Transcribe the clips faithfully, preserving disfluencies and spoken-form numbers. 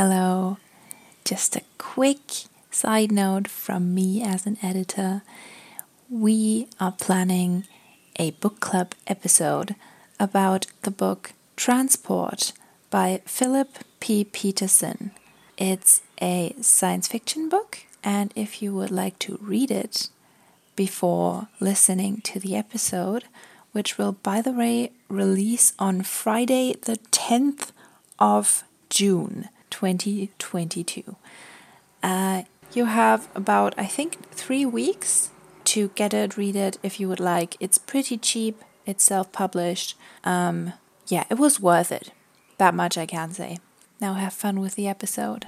Hello. Just a quick side note from me as an editor. We are planning a book club episode about the book Transport by Philip P. Peterson. It's a science fiction book, and if you would like to read it before listening to the episode, which will, by the way, release on Friday the tenth of June twenty twenty-two. Uh, you have about, I think, three weeks to get it, read it if you would like. It's pretty cheap. It's self-published. Um, yeah, it was worth it. That much I can say. Now have fun with the episode.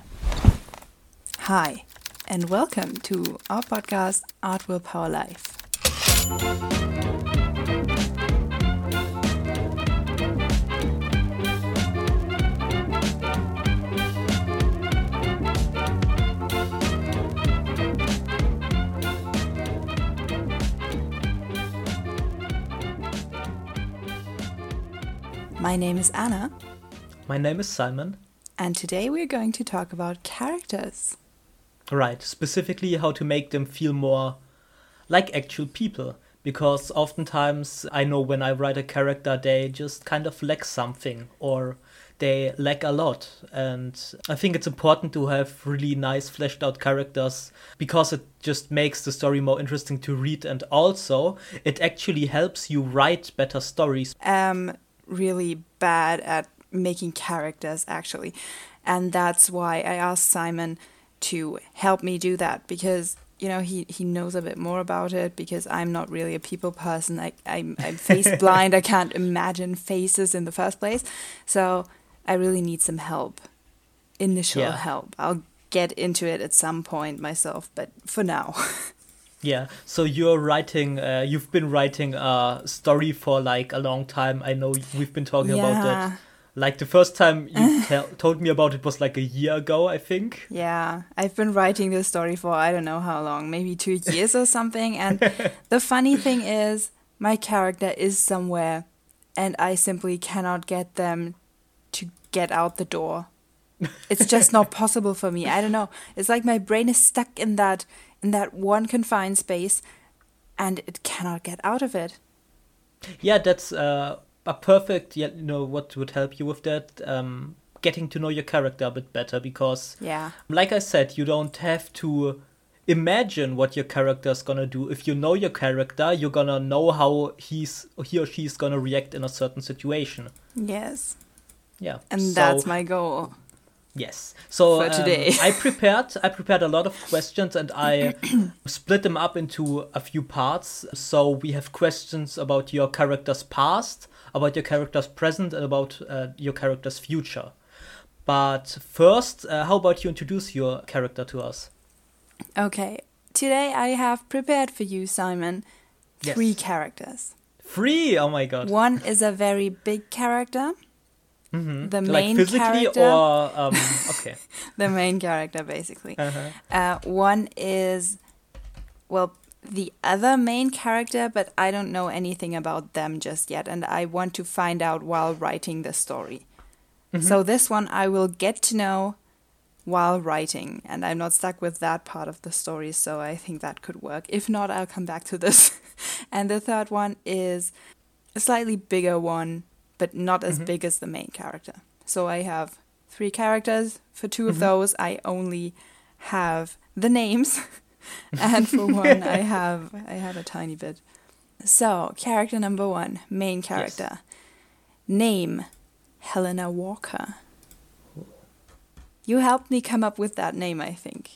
Hi, and welcome to our podcast, Art Will Power Life. My name is Anna. My name is Simon. And today we're going to talk about characters. Right, specifically how to make them feel more like actual people. Because oftentimes I know when I write a character, they just kind of lack something or they lack a lot. And I think it's important to have really nice fleshed out characters because it just makes the story more interesting to read. And also it actually helps you write better stories. Um, really bad at making characters, actually. And that's why I asked Simon to help me do that, because, you know, he, he knows a bit more about it, because I'm not really a people person. I, I'm, I'm face blind. I can't imagine faces in the first place. So I really need some help, initial yeah. help. I'll get into it at some point myself, but for now. Yeah, so you're writing, uh, you've been writing a story for like a long time. I know we've been talking yeah. about that. Like the first time you tell, told me about it was like a year ago, I think. Yeah, I've been writing this story for I don't know how long, maybe two years or something. And the funny thing is my character is somewhere and I simply cannot get them to get out the door. It's just not possible for me. I don't know. It's like my brain is stuck in that in that one confined space and it cannot get out of it. Yeah, that's... Uh... A perfect, you know, what would help you with that? Um, getting to know your character a bit better, because, yeah. like I said, you don't have to imagine what your character is gonna do. If you know your character, you're gonna know how he's he or she's gonna react in a certain situation. Yes. Yeah. And so, that's my goal. Yes. So for today, um, I prepared. I prepared a lot of questions, and I split them up into a few parts. So we have questions about your character's past, about your character's present, and about uh, your character's future. But first, uh, how about you introduce your character to us? Okay. Today I have prepared for you, Simon, three yes. characters. Three? Oh my god. One is a very big character. Mm-hmm. The main like physically character. Or, um, okay. The main character, basically. Uh-huh. Uh, one is, well... the other main character, but I don't know anything about them just yet, and I want to find out while writing the story. Mm-hmm. So this one I will get to know while writing, and I'm not stuck with that part of the story, so I think that could work. If not, I'll come back to this. And the third one is a slightly bigger one, but not as mm-hmm. big as the main character. So I have three characters. For two mm-hmm. of those, I only have the names. And for one, I have I had a tiny bit. So, character number one, main character. Yes. Name, Helena Walker. You helped me come up with that name, I think.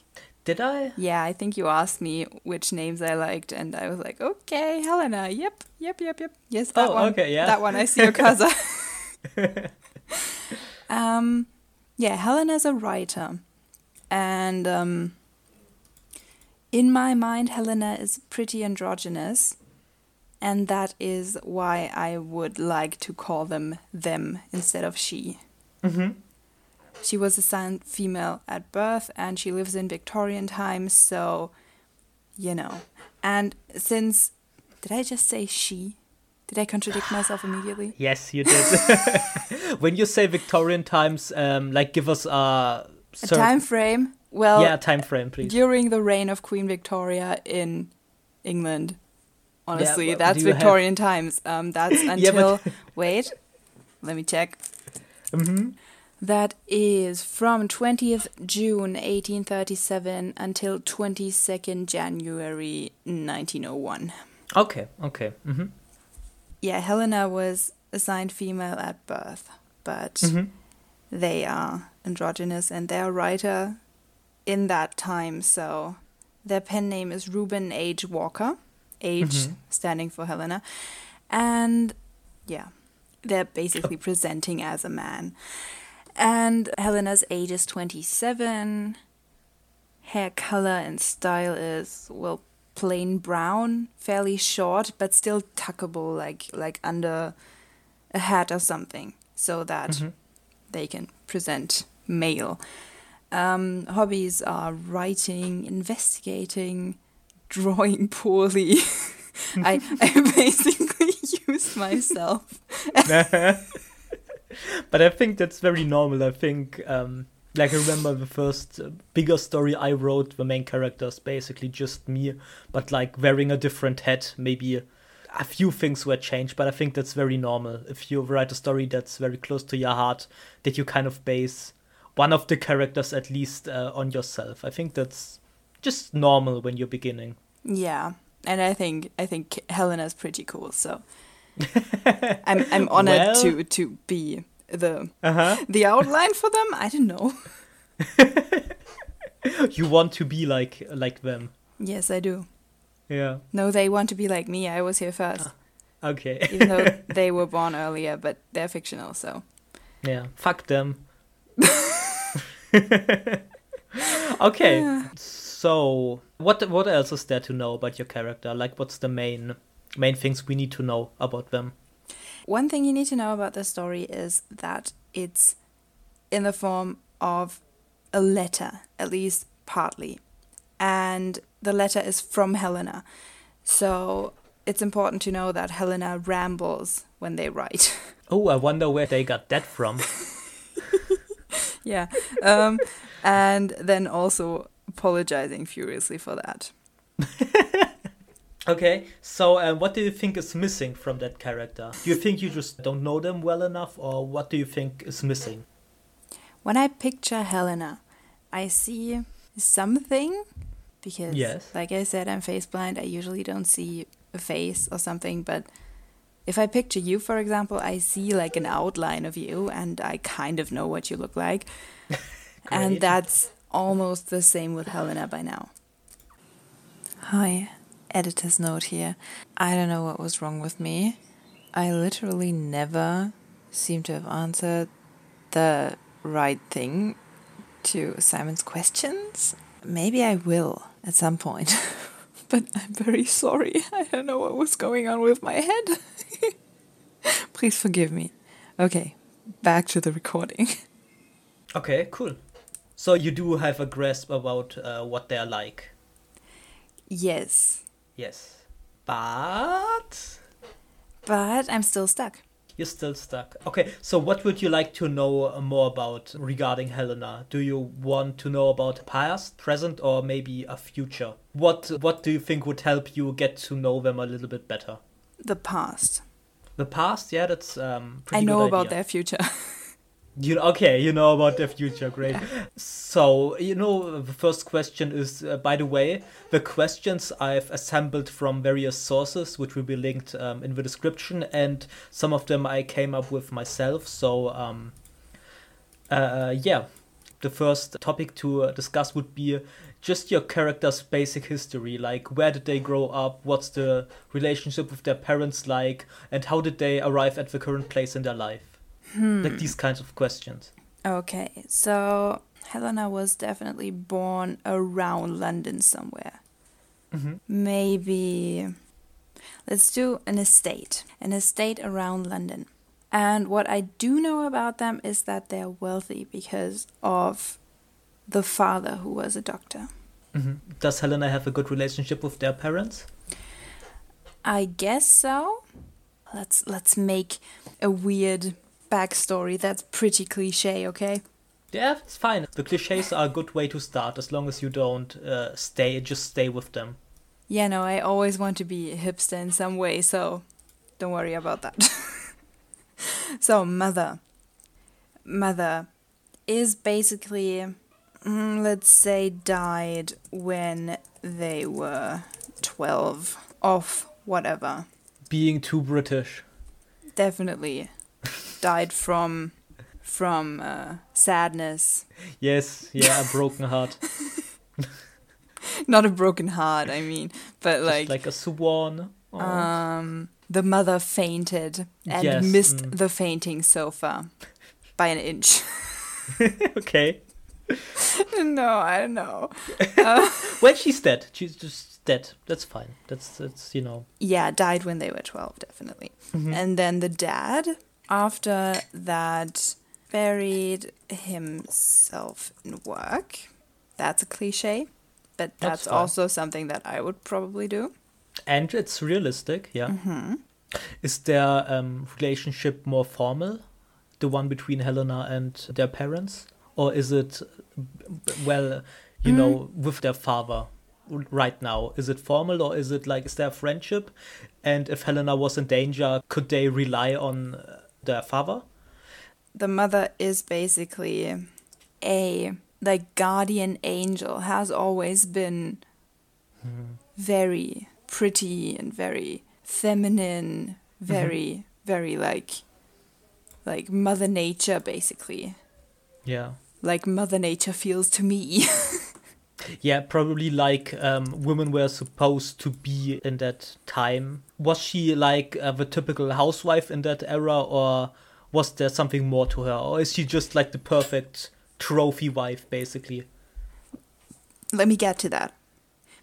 Did I? Yeah, I think you asked me which names I liked, and I was like, okay, Helena, yep, yep, yep, yep. Yes, that oh, one. Okay, yeah. That one, I see your cousin. um, yeah, Helena's a writer. And... um. in my mind, Helena is pretty androgynous, and that is why I would like to call them them instead of she. Mm-hmm. She was assigned female at birth, and she lives in Victorian times, so, you know. And since... did I just say she? Did I contradict myself immediately? Yes, you did. When you say Victorian times, um, like, give us a... A so, time frame? Well, yeah, time frame, please. During the reign of Queen Victoria in England. Honestly, yeah, that's Victorian have... times. Um, that's until... yeah, but... wait, let me check. Mm-hmm. That is from twentieth of June, eighteen thirty-seven until twenty-second of January, nineteen oh one. Okay, okay. Mm-hmm. Yeah, Helena was assigned female at birth, but mm-hmm. they are androgynous and they're a writer in that time. So their pen name is Reuben H. Walker. H mm-hmm. standing for Helena. And yeah, they're basically oh. presenting as a man. And Helena's age is twenty-seven. Hair color and style is, well, plain brown, fairly short, but still tuckable, like like under a hat or something, so that mm-hmm. they can present male. Um, hobbies are writing, investigating, drawing poorly. I, I basically used myself. But I think that's very normal. I think, um, like, I remember the first uh, bigger story I wrote, the main character is basically just me, but, like, wearing a different hat. Maybe a few things were changed, but I think that's very normal. If you write a story that's very close to your heart, that you kind of base one of the characters, at least, uh, on yourself. I think that's just normal when you're beginning. Yeah, and I think I think Helena's pretty cool, so... I'm I'm honored well, to, to be the uh-huh. the outline for them. I don't know. You want to be like like them? Yes, I do. Yeah. No, they want to be like me. I was here first. Ah, okay. Even though they were born earlier, but they're fictional, so. Yeah. Fuck them. Okay. Yeah. So what what else is there to know about your character? Like, what's the main? main things we need to know about them? One thing you need to know about the story is that it's in the form of a letter, at least partly. And the letter is from Helena. So it's important to know that Helena rambles when they write. Oh, I wonder where they got that from. Yeah. Um, and then also apologizing furiously for that. Okay, so uh, what do you think is missing from that character? Do you think you just don't know them well enough, or what do you think is missing? When I picture Helena, I see something, because yes. like I said, I'm face blind. I usually don't see a face or something, but if I picture you, for example, I see like an outline of you, and I kind of know what you look like. And that's almost the same with Helena by now. Hi. Editor's note here. I don't know what was wrong with me. I literally never seem to have answered the right thing to Simon's questions. Maybe I will at some point. But I'm very sorry. I don't know what was going on with my head. Please forgive me. Okay, back to the recording. Okay, cool. So you do have a grasp about uh, what they're like. Yes. Yes, but... But I'm still stuck. You're still stuck. Okay, so what would you like to know more about regarding Helena? Do you want to know about past, present, or maybe a future? What What do you think would help you get to know them a little bit better? The past. The past? Yeah, that's um, pretty good idea. I know about their future. You okay? You know about the future, great. Yeah. So you know the first question is, uh, by the way, the questions I've assembled from various sources, which will be linked um, in the description, and some of them I came up with myself. So um, uh, yeah, the first topic to discuss would be just your character's basic history, like where did they grow up, what's the relationship with their parents like, and how did they arrive at the current place in their life. Hmm. Like these kinds of questions. Okay, so Helena was definitely born around London somewhere. Mm-hmm. Maybe, let's do an estate. An estate around London. And what I do know about them is that they're wealthy because of the father, who was a doctor. Mm-hmm. Does Helena have a good relationship with their parents? I guess so. Let's let's make a weird... backstory that's pretty cliche, okay? Yeah, it's fine. The cliches are a good way to start, as long as you don't uh, stay, just stay with them. Yeah, no, I always want to be a hipster in some way, so don't worry about that. So, mother. Mother is basically, let's say, died when they were twelve, of whatever. Being too British. Definitely. Died from... From uh, sadness. Yes, yeah, a broken heart. Not a broken heart, I mean, but like... Just like a swan. Oh. Um, the mother fainted and yes. missed mm. the fainting sofa by an inch. Okay. No, I don't know. Uh, well, she's dead. She's just dead. That's fine. That's, that's you know... Yeah, died when they were twelve, definitely. Mm-hmm. And then the dad, after that... buried himself in work. That's a cliche, but that's, that's also something that I would probably do. And it's realistic, yeah. Mm-hmm. Is their um, relationship more formal, the one between Helena and their parents? Or is it, well, you mm. know, with their father right now? Is it formal or is it like, is there a friendship? And if Helena was in danger, could they rely on their father? The mother is basically a, like, guardian angel, has always been mm. very pretty and very feminine, very, mm-hmm. very, like, like, Mother Nature, basically. Yeah. Like Mother Nature feels to me. Yeah, probably like um, women were supposed to be in that time. Was she, like, uh, the typical housewife in that era, or... was there something more to her? Or is she just like the perfect trophy wife, basically? Let me get to that.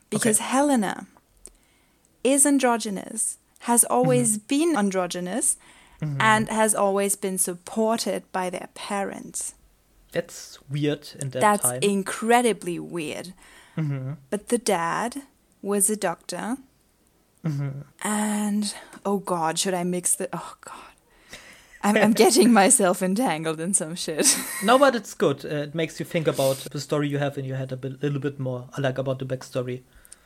Because okay. Helena is androgynous, has always mm-hmm. been androgynous, mm-hmm. and has always been supported by their parents. That's weird in that That's time. That's incredibly weird. Mm-hmm. But the dad was a doctor. Mm-hmm. And, oh God, should I mix the... Oh God. I'm, I'm getting myself entangled in some shit. No, but it's good. Uh, it makes you think about the story you have in your head a bit, little bit more, like about the backstory.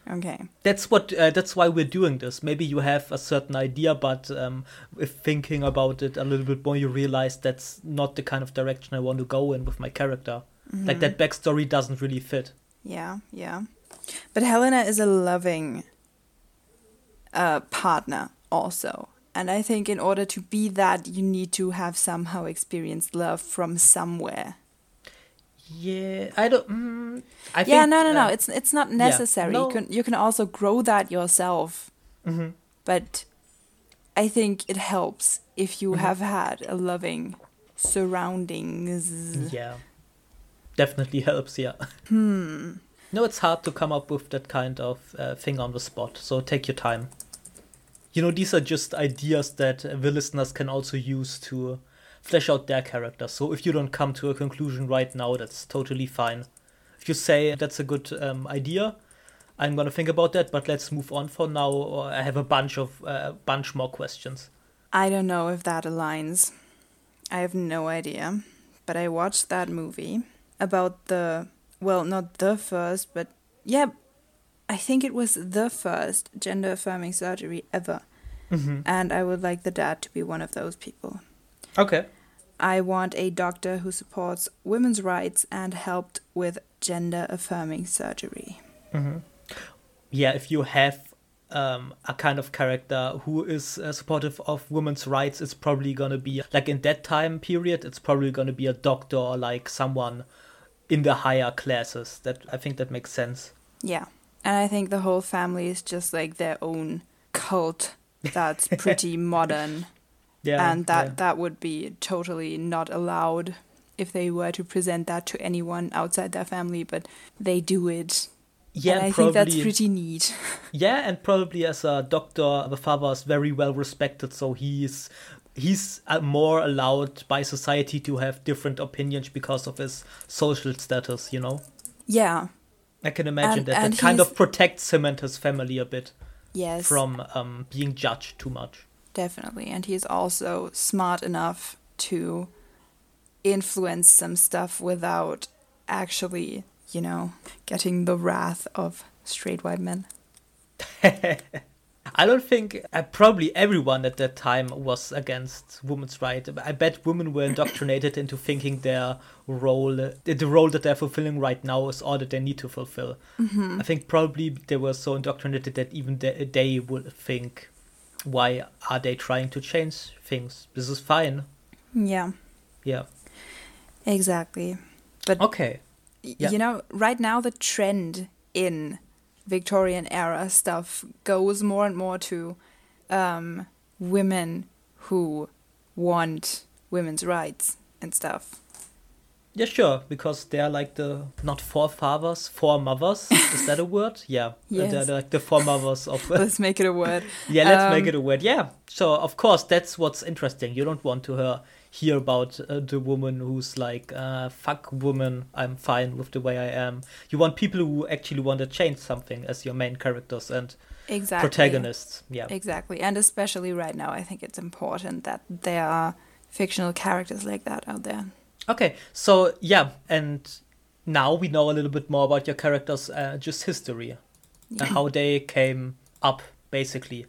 Okay. That's what. Uh, that's why we're doing this. Maybe you have a certain idea, but um, if thinking about it a little bit more, you realize that's not the kind of direction I want to go in with my character. Mm-hmm. Like that backstory doesn't really fit. Yeah, yeah. But Helena is a loving uh, partner also. And I think in order to be that, you need to have somehow experienced love from somewhere. Yeah, I don't... Mm, I yeah, think, no, no, uh, no. It's it's not necessary. Yeah, no. You can you can also grow that yourself. Mm-hmm. But I think it helps if you mm-hmm. have had a loving surroundings. Yeah, definitely helps, yeah. Hmm. No, it's hard to come up with that kind of uh, thing on the spot. So take your time. You know, these are just ideas that the listeners can also use to flesh out their characters. So if you don't come to a conclusion right now, that's totally fine. If you say, that's a good um, idea, I'm going to think about that, but let's move on for now. Or I have a bunch of uh, bunch more questions. I don't know if that aligns. I have no idea. But I watched that movie about the, well, not the first, but yeah, I think it was the first gender-affirming surgery ever. Mm-hmm. And I would like the dad to be one of those people. Okay. I want a doctor who supports women's rights and helped with gender-affirming surgery. Mm-hmm. Yeah, if you have um, a kind of character who is uh, supportive of women's rights, it's probably going to be, like in that time period, it's probably going to be a doctor or like someone in the higher classes. That I think that makes sense. Yeah. And I think the whole family is just like their own cult that's pretty modern. Yeah, and that, yeah. that would be totally not allowed if they were to present that to anyone outside their family, but they do it. Yeah, and I probably, think that's pretty neat. Yeah, and probably as a doctor, the father is very well respected, so he's he's more allowed by society to have different opinions because of his social status, you know? Yeah. I can imagine and, that. And that kind of protects him and his family a bit yes. from um, being judged too much. Definitely. And he's also smart enough to influence some stuff without actually, you know, getting the wrath of straight white men. I don't think uh, probably everyone at that time was against women's rights. I bet women were indoctrinated into thinking their role, the role that they're fulfilling right now, is all that they need to fulfill. Mm-hmm. I think probably they were so indoctrinated that even they, they would think, why are they trying to change things? This is fine. Yeah. Yeah. Exactly. But okay. Yeah. You know, right now the trend in Victorian era stuff goes more and more to um, women who want women's rights and stuff. Yeah, sure, because they're like the, not forefathers, foremothers. Is that a word? Yeah. Yes. They're like the foremothers of... Let's make it a word. Yeah, let's um, make it a word. Yeah. So, of course, that's what's interesting. You don't want to hear, hear about uh, the woman who's like, uh, fuck woman, I'm fine with the way I am. You want people who actually want to change something as your main characters and exactly. protagonists. Yeah. Exactly. And especially right now, I think it's important that there are fictional characters like that out there. Okay, so yeah, and now we know a little bit more about your characters, uh, just history, yeah. and how they came up, basically.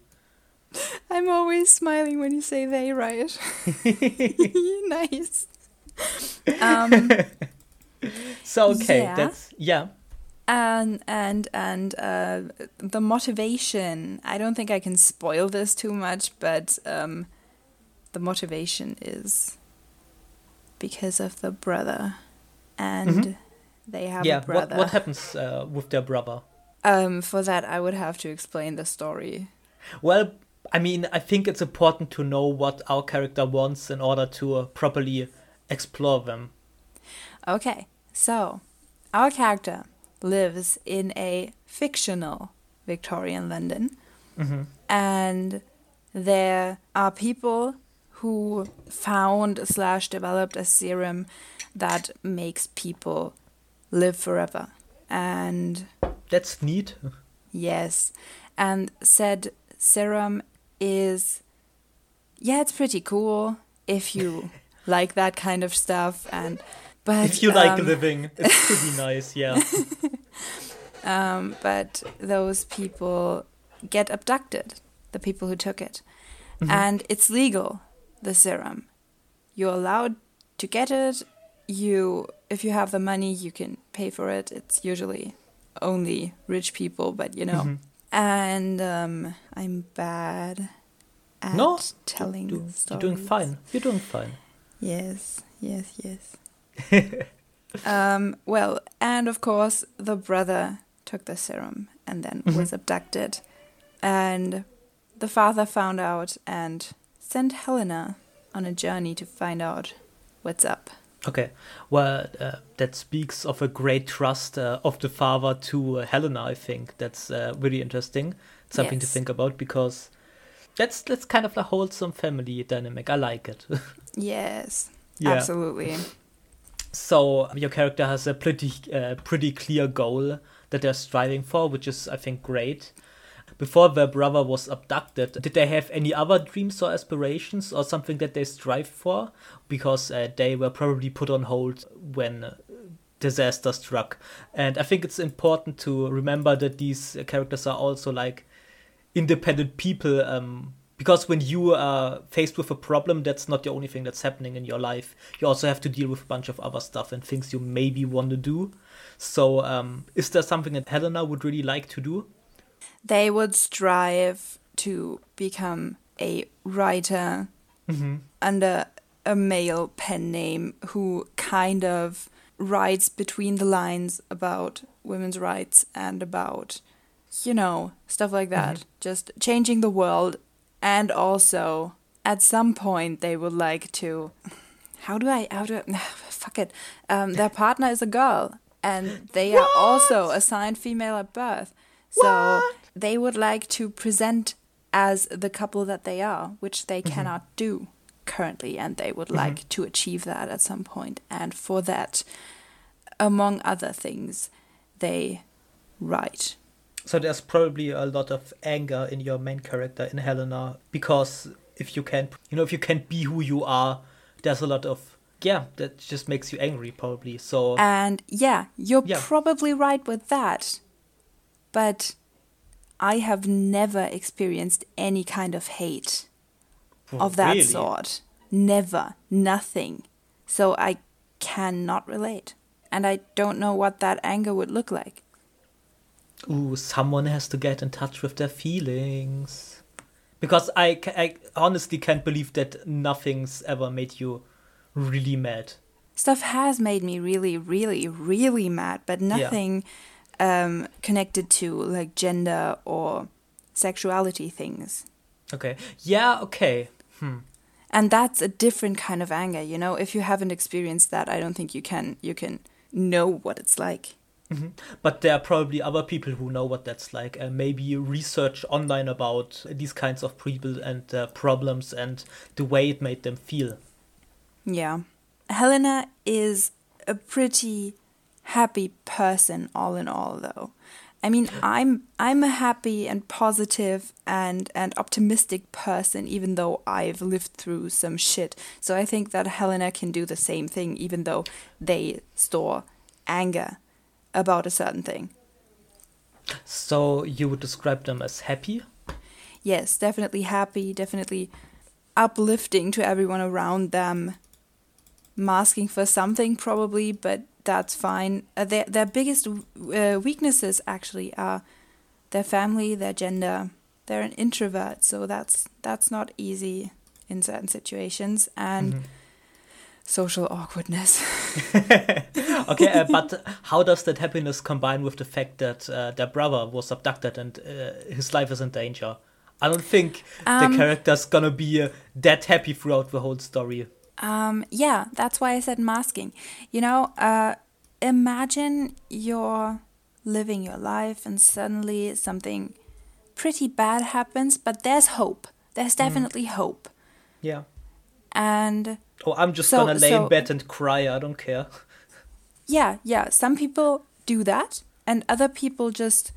I'm always smiling when you say they, right? Nice. Um, so okay, yeah. that's yeah. And and and uh, the motivation. I don't think I can spoil this too much, but um, the motivation is because of the brother, and mm-hmm. they have yeah, a brother. What, what happens uh, with their brother? Um, for that, I would have to explain the story. Well, I mean, I think it's important to know what our character wants in order to uh, properly explore them. Okay, so our character lives in a fictional Victorian London, mm-hmm. and there are people who found slash developed a serum that makes people live forever. And that's neat. Yes. And said serum is, yeah, it's pretty cool if you like that kind of stuff. And but if you um, like living, it's pretty nice, yeah. um, but those people get abducted, the people who took it. Mm-hmm. And it's legal. The serum, you're allowed to get it. You, if you have the money, you can pay for it. It's usually only rich people, but you know. Mm-hmm. And um, I'm bad at no, telling do, stories. You're doing fine. You're doing fine. Yes, yes, yes. um. Well, and of course, the brother took the serum and then mm-hmm. was abducted, and the father found out and send Helena on a journey to find out what's up. Okay, well, uh, that speaks of a great trust uh, of the father to uh, Helena, I think. That's uh, really interesting. Something yes. to think about, because that's that's kind of a wholesome family dynamic. I like it. Yes, yeah. Absolutely. So your character has a pretty, uh, pretty clear goal that they're striving for, which is, I think, great. Before their brother was abducted, did they have any other dreams or aspirations or something that they strive for? Because uh, they were probably put on hold when disaster struck. And I think it's important to remember that these characters are also like independent people. Um, because when you are faced with a problem, that's not the only thing that's happening in your life. You also have to deal with a bunch of other stuff and things you maybe want to do. So um, is there something that Helena would really like to do? They would strive to become a writer mm-hmm. under a male pen name who kind of writes between the lines about women's rights and about, you know, stuff like that. Mm-hmm. Just changing the world. And also, at some point, they would like to... How do I... How do I... Fuck it. Um, their partner is a girl. And they what? Are also assigned female at birth. So what? They would like to present as the couple that they are, which they mm-hmm. cannot do currently. And they would mm-hmm. like to achieve that at some point. And for that, among other things, they write. So there's probably a lot of anger in your main character, in Helena, because if you can't, you know, if you can't be who you are, there's a lot of yeah, that just makes you angry, probably. So and yeah, you're yeah. probably right with that. But I have never experienced any kind of hate oh, of that really? sort. Never. Nothing. So I cannot relate. And I don't know what that anger would look like. Ooh, someone has to get in touch with their feelings. Because I, I honestly can't believe that nothing's ever made you really mad. Stuff has made me really, really, really mad, but nothing yeah. um, connected to like gender or sexuality things. Okay. Yeah, okay. Hmm. And that's a different kind of anger, you know? If you haven't experienced that, I don't think you can you can know what it's like. Mm-hmm. But there are probably other people who know what that's like. Uh, maybe you research online about these kinds of people and uh, problems and the way it made them feel. Yeah. Helena is a pretty happy person all in all, though. I mean, I'm I'm a happy and positive and, and optimistic person, even though I've lived through some shit. So I think that Helena can do the same thing, even though they store anger about a certain thing. So you would describe them as happy? Yes, definitely happy, definitely uplifting to everyone around them, masking for something probably, but that's fine. Uh, their, their biggest uh, weaknesses actually are their family, their gender. They're an introvert, so that's that's not easy in certain situations. And mm-hmm. social awkwardness. Okay, uh, but how does that happiness combine with the fact that uh, their brother was abducted and uh, his life is in danger? I don't think um, the character's gonna be uh, that happy throughout the whole story. Um, yeah, that's why I said masking. You know, uh, imagine you're living your life and suddenly something pretty bad happens, but there's hope. There's definitely mm. hope. Yeah. And... Oh, I'm just so, gonna lay so, in bed and cry. I don't care. Yeah, yeah. Some people do that, and other people just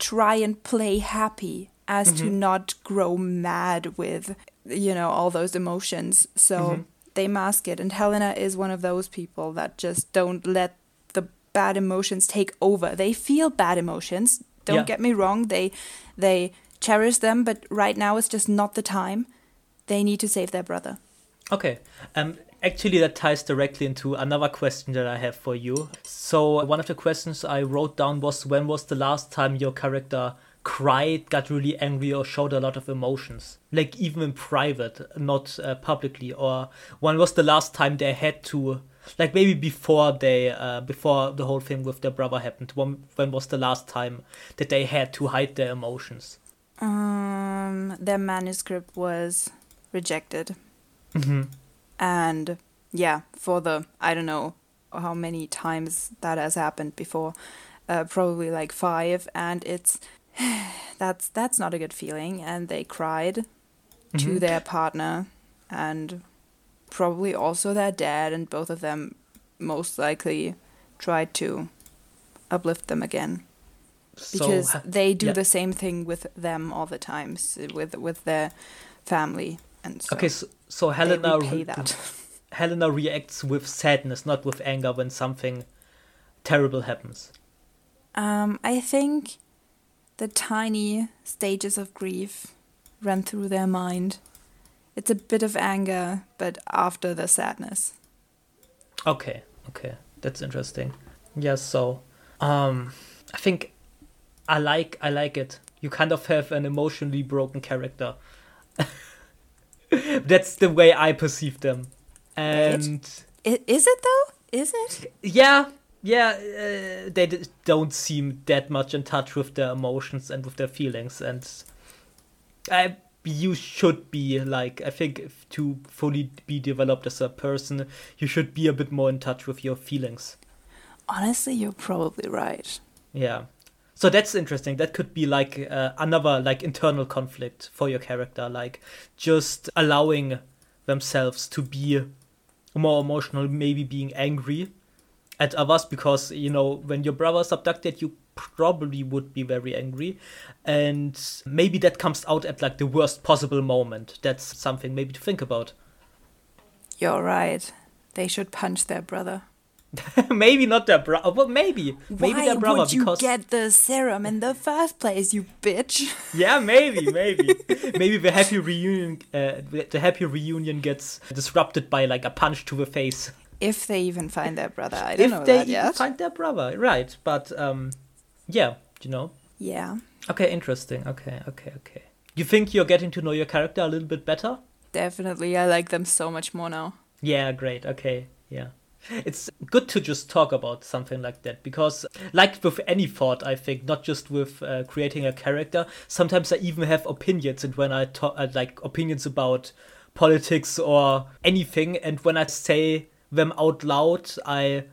try and play happy as mm-hmm. to not grow mad with, you know, all those emotions. So mm-hmm. they mask it. And Helena is one of those people that just don't let the bad emotions take over. They feel bad emotions. Don't yeah. get me wrong. They they cherish them, but right now it's just not the time. They need to save their brother. Okay. Um, actually, that ties directly into another question that I have for you. So one of the questions I wrote down was, when was the last time your character cried, got really angry, or showed a lot of emotions? Like, even in private, not uh, publicly. Or when was the last time they had to, like, maybe before they, uh, before the whole thing with their brother happened, when, when was the last time that they had to hide their emotions? Um, their manuscript was rejected. Mm-hmm. And yeah, for the, I don't know how many times that has happened before, uh, probably like five, and it's, that's that's not a good feeling, and they cried mm-hmm. to their partner, and probably also their dad, and both of them most likely tried to uplift them again. So, because they do yeah. the same thing with them all the time, with, with their family. And so okay, so, so Helena re- Helena reacts with sadness, not with anger, when something terrible happens. Um, I think the tiny stages of grief run through their mind. It's a bit of anger, but after the sadness. Okay, okay, that's interesting. Yeah, so um, I think I like I like it. You kind of have an emotionally broken character. That's the way I perceive them. And it, is it though? Is it? Yeah, yeah. Uh, they d- don't seem that much in touch with their emotions and with their feelings. And I, you should be like, I think to fully be developed as a person, you should be a bit more in touch with your feelings. Honestly, you're probably right. Yeah. So that's interesting. That could be like uh, another like internal conflict for your character, like just allowing themselves to be more emotional, maybe being angry at others, because, you know, when your brother's abducted, you probably would be very angry. And maybe that comes out at like the worst possible moment. That's something maybe to think about. You're right. They should punch their brother. Maybe not their brother. Well, maybe. Maybe Why their brother would you because... get the serum in the first place, you bitch? Yeah, maybe, maybe. Maybe the happy reunion, uh, the happy reunion gets disrupted by like a punch to the face. If they even find their brother, I don't if know that yet. If they even find their brother, right? But um, yeah, you know. Yeah. Okay, interesting. Okay, okay, okay. You think you're getting to know your character a little bit better? Definitely. I like them so much more now. Yeah, great. Okay, yeah. It's good to just talk about something like that because, like with any thought, I think, not just with uh, creating a character, sometimes I even have opinions, and when I talk, I like opinions about politics or anything, and when I say them out loud, I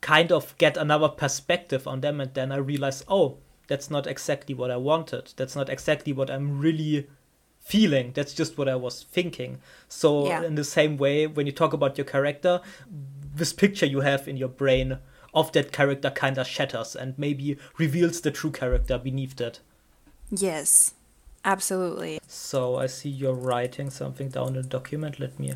kind of get another perspective on them, and then I realize, oh, that's not exactly what I wanted. That's not exactly what I'm really feeling. That's just what I was thinking. So yeah. In the same way, when you talk about your character, this picture you have in your brain of that character kind of shatters and maybe reveals the true character beneath it. Yes, absolutely. So I see you're writing something down in the document. Let me...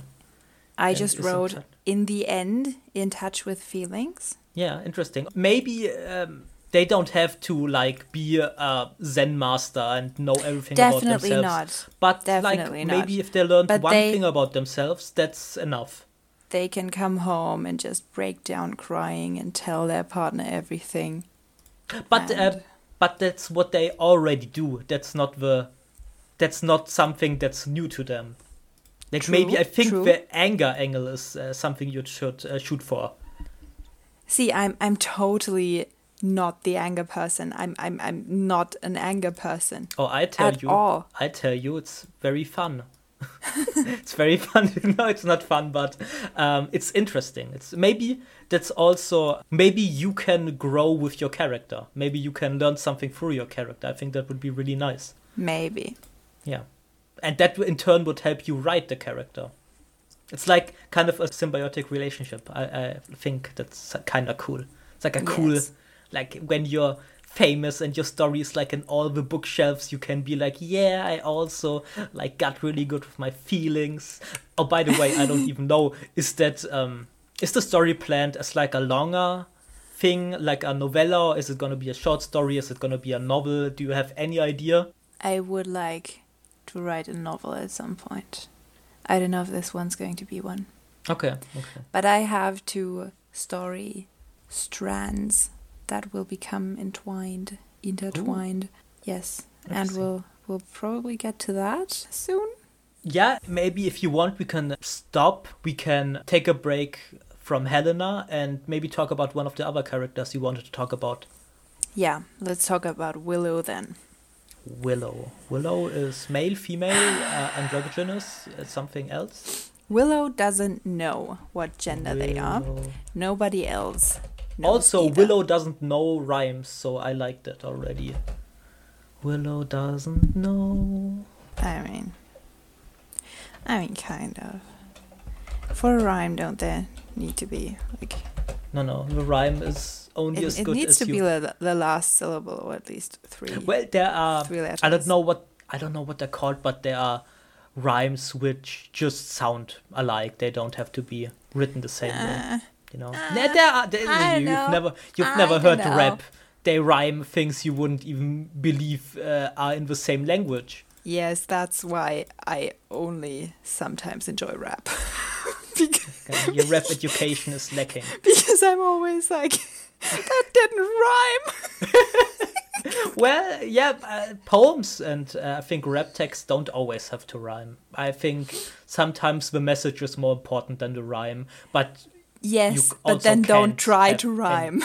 I just wrote, t- in the end, in touch with feelings. Yeah, interesting. Maybe... Um, They don't have to, like, be a Zen master and know everything Definitely about themselves. Not. But, Definitely like, not. Maybe if they learned but one they, thing about themselves, that's enough. They can come home and just break down crying and tell their partner everything. But and... uh, but that's what they already do. That's not the, that's not something that's new to them. Like, true, maybe I think true. The anger angle is uh, something you should uh, shoot for. See, I'm I'm totally... not the anger person. I'm I'm I'm not an anger person. Oh, I tell at you. All. I tell you, it's very fun. It's very fun. No, it's not fun, but um, it's interesting. It's maybe that's also maybe you can grow with your character. Maybe you can learn something through your character. I think that would be really nice. Maybe. Yeah, and that in turn would help you write the character. It's like kind of a symbiotic relationship. I I think that's kind of cool. It's like a yes. cool. Like, when you're famous and your story is, like, in all the bookshelves, you can be like, yeah, I also, like, got really good with my feelings. Oh, by the way, I don't even know, is that, um, is the story planned as, like, a longer thing, like a novella? Or is it going to be a short story? Is it going to be a novel? Do you have any idea? I would like to write a novel at some point. I don't know if this one's going to be one. Okay. okay. But I have two story strands that will become entwined, intertwined. Ooh. Yes, and we'll we'll probably get to that soon. Yeah, maybe if you want, we can stop. We can take a break from Helena and maybe talk about one of the other characters you wanted to talk about. Yeah, let's talk about Willow then. Willow. Willow is male, female, uh, androgynous, uh, something else? Willow doesn't know what gender Willow. They are. Nobody else. Also, either. Willow doesn't know rhymes, so I like that already. Willow doesn't know. I mean, I mean, kind of. For a rhyme, don't there need to be like? No, no. The rhyme is only it, as good as you. It needs to be the, the last syllable, or at least three. Well, there are. Three letters. I don't know what I don't know what they're called, but there are rhymes which just sound alike. They don't have to be written the same uh. way. You know, uh, there are, there, I you, don't you've know. never you've I never heard know. rap. They rhyme things you wouldn't even believe uh, are in the same language. Yes, that's why I only sometimes enjoy rap. because, okay, your rap education is lacking. Because I'm always like, that didn't rhyme. Well, yeah, uh, poems and uh, I think rap texts don't always have to rhyme. I think sometimes the message is more important than the rhyme, but. Yes, but then don't try to rhyme.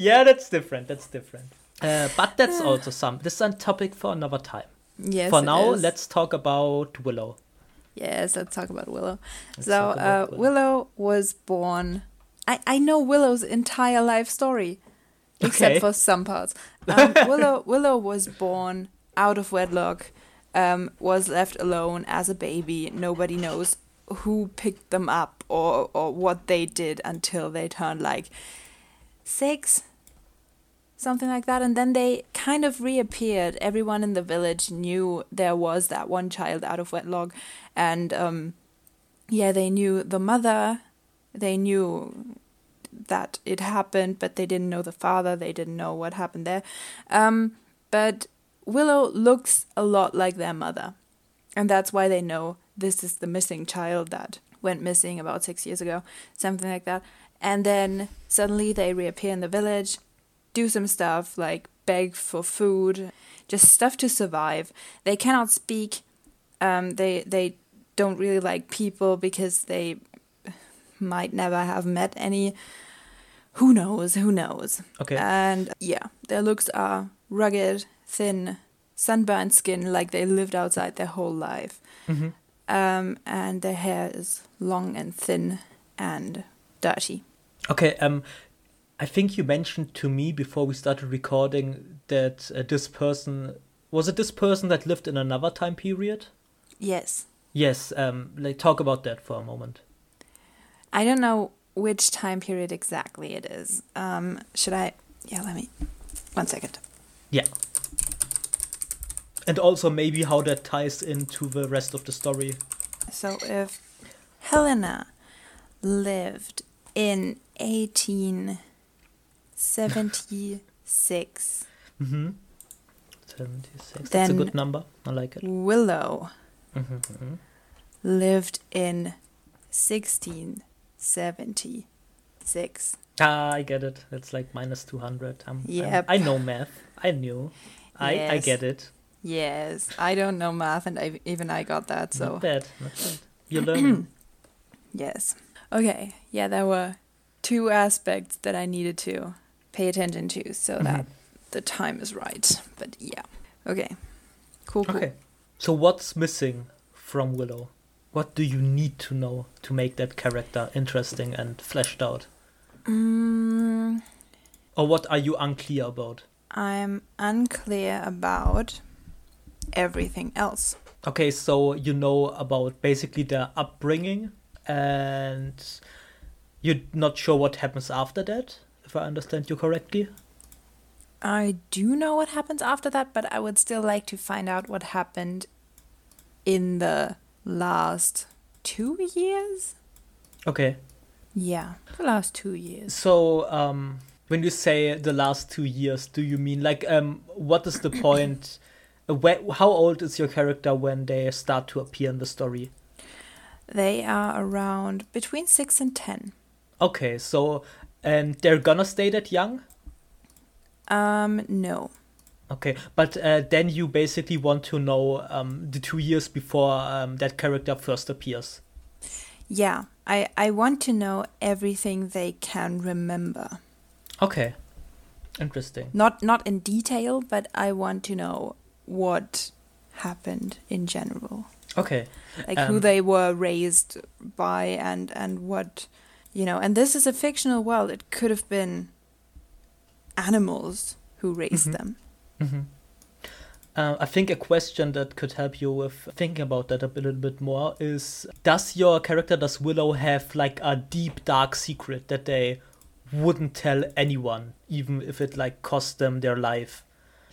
Yeah, that's different. That's different. Uh, but that's also some. This is a topic for another time. Yes. For now, let's talk about Willow. Yes, let's talk about Willow. Let's so about uh, Willow. Willow was born. I, I know Willow's entire life story, okay. Except for some parts. Um, Willow Willow was born out of wedlock. Um, was left alone as a baby. Nobody knows who picked them up or or what they did until they turned like six, something like that. And then they kind of reappeared. Everyone in the village knew there was that one child out of wedlock. And um, yeah, they knew the mother, they knew that it happened, but they didn't know the father, they didn't know what happened there. Um, but Willow looks a lot like their mother, and that's why they know this is the missing child that went missing about six years ago, something like that. And then suddenly they reappear in the village, do some stuff, like beg for food, just stuff to survive. They cannot speak. Um, they they don't really like people because they might never have met any. Who knows? Who knows? Okay. And yeah, their looks are rugged, thin, sunburned skin, like they lived outside their whole life. Mm-hmm. Um, and their hair is long and thin and dirty. Okay, um, I think you mentioned to me before we started recording that uh, this person, was it this person that lived in another time period? Yes. Yes, um, like, talk about that for a moment. I don't know which time period exactly it is. Um, should I? Yeah, let me, one second. Yeah. And also maybe how that ties into the rest of the story. So if Helena lived in eighteen seventy-six. Mm-hmm. seventy-six. That's a good number. I like it. Willow mm-hmm. lived in sixteen seventy-six. Ah, I get it. It's like minus two hundred. I'm, yep. I'm, I know math. I knew. I, yes. I get it. Yes. I don't know math, and I, even I got that. So. Not bad. Not bad. You're learning. Yes. Okay. Yeah, there were two aspects that I needed to pay attention to so mm-hmm. that the time is right. But yeah. Okay. Cool, cool. Okay. So what's missing from Willow? What do you need to know to make that character interesting and fleshed out? Mm. Or what are you unclear about? I'm unclear about everything else. Okay, so you know about basically their upbringing, and you're not sure what happens after that, if I understand you correctly? I do know what happens after that, but I would still like to find out what happened in the last two years. Okay. Yeah, the last two years. So, um, when you say the last two years, do you mean like, um, what is the point? Where, how old is your character when they start to appear in the story? They are around between six and ten. Okay, so and they're gonna stay that young? Um, no. Okay, but uh, then you basically want to know um, the two years before um, that character first appears. Yeah, I, I want to know everything they can remember. Okay, interesting. Not not in detail, but I want to know what happened in general. Okay. Like um, who they were raised by and, and what, you know, and this is a fictional world. It could have been animals who raised mm-hmm. them. Mm-hmm. Uh, I think a question that could help you with thinking about that a little bit more is, does your character, does Willow have like a deep, dark secret that they wouldn't tell anyone, even if it like cost them their life?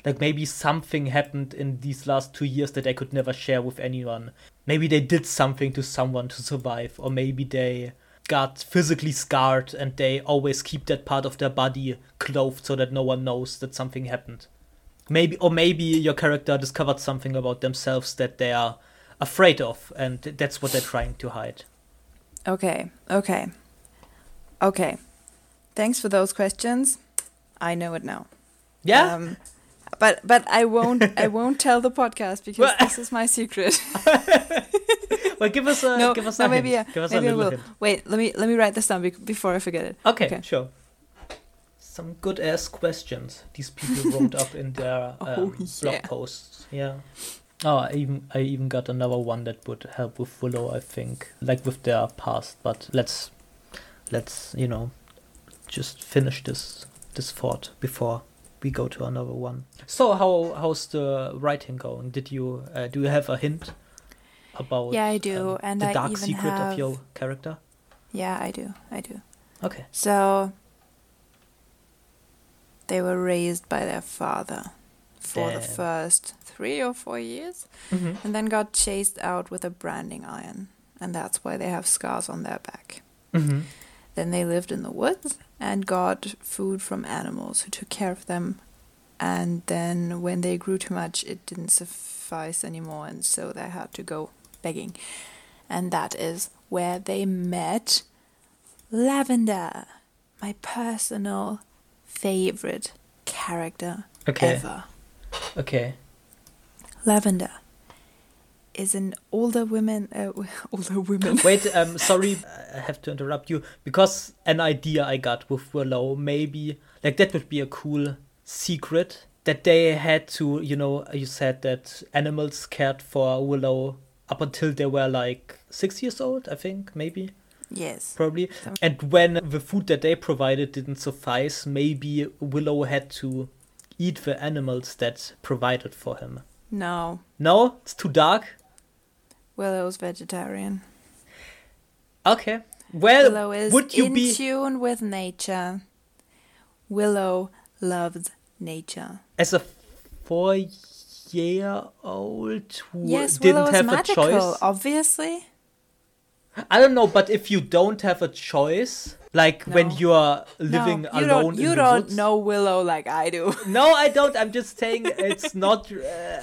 Like maybe something happened in these last two years that I could never share with anyone. Maybe they did something to someone to survive, or maybe they got physically scarred and they always keep that part of their body clothed so that no one knows that something happened. Maybe, or maybe your character discovered something about themselves that they are afraid of, and that's what they're trying to hide. Okay, okay, okay. Thanks for those questions. I know it now. Yeah. Um, But but I won't I won't tell the podcast because well, this is my secret. Well, give us a no, give us no, a maybe hint. Yeah, give us maybe a little I will. Hint. Wait, let me let me write this down be- before I forget it. Okay, okay, sure. Some good ass questions these people wrote up in their um, oh, yeah. blog posts. Yeah. Oh, I even I even got another one that would help with Willow, I think, like with their past. But let's let's you know just finish this this thought before we go to another one. So how how's the writing going? Did you uh, do you have a hint about? Yeah, I do, um, and the I dark even secret have... of your character. Yeah, I do, I do. Okay. So they were raised by their father for Damn. the first three or four years, mm-hmm. and then got chased out with a branding iron and that's why they have scars on their back. Mm-hmm. Then they lived in the woods and got food from animals who took care of them. And then when they grew too much, it didn't suffice anymore, and so they had to go begging. And that is where they met Lavender, my personal favorite character okay. ever. Okay. Lavender is an older woman. Uh, older woman. Wait, um, sorry, I have to interrupt you, because an idea I got with Willow, maybe, like, that would be a cool secret, that they had to, you know, you said that animals cared for Willow up until they were like six years old, I think, maybe. Yes. Probably. So. And when the food that they provided didn't suffice, maybe Willow had to eat the animals that provided for him. No. No? It's too dark? Willow's vegetarian. Okay. Well, Willow is would you in be... tune with nature. Willow loves nature. As a four-year-old who yes, didn't Willow have magical, a choice? Yes, Willow is magical, obviously. I don't know, but if you don't have a choice, like no. when you are living no, you alone in the woods. You don't know Willow like I do. No, I don't. I'm just saying it's not uh,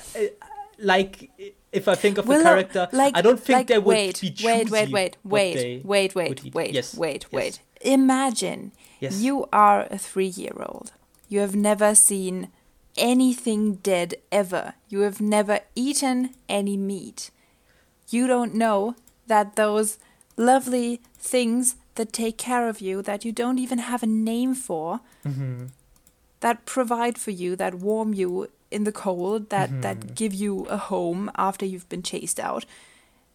like if I think of Willow, a character, like, I don't think like, they would wait, be choosy. Wait, wait, wait, wait, wait, wait, wait, yes, wait, yes. wait. Imagine yes. you are a three-year-old. You have never seen anything dead ever. You have never eaten any meat. You don't know that those lovely things that take care of you, that you don't even have a name for, mm-hmm. that provide for you, that warm you in the cold, that, mm-hmm. that give you a home after you've been chased out,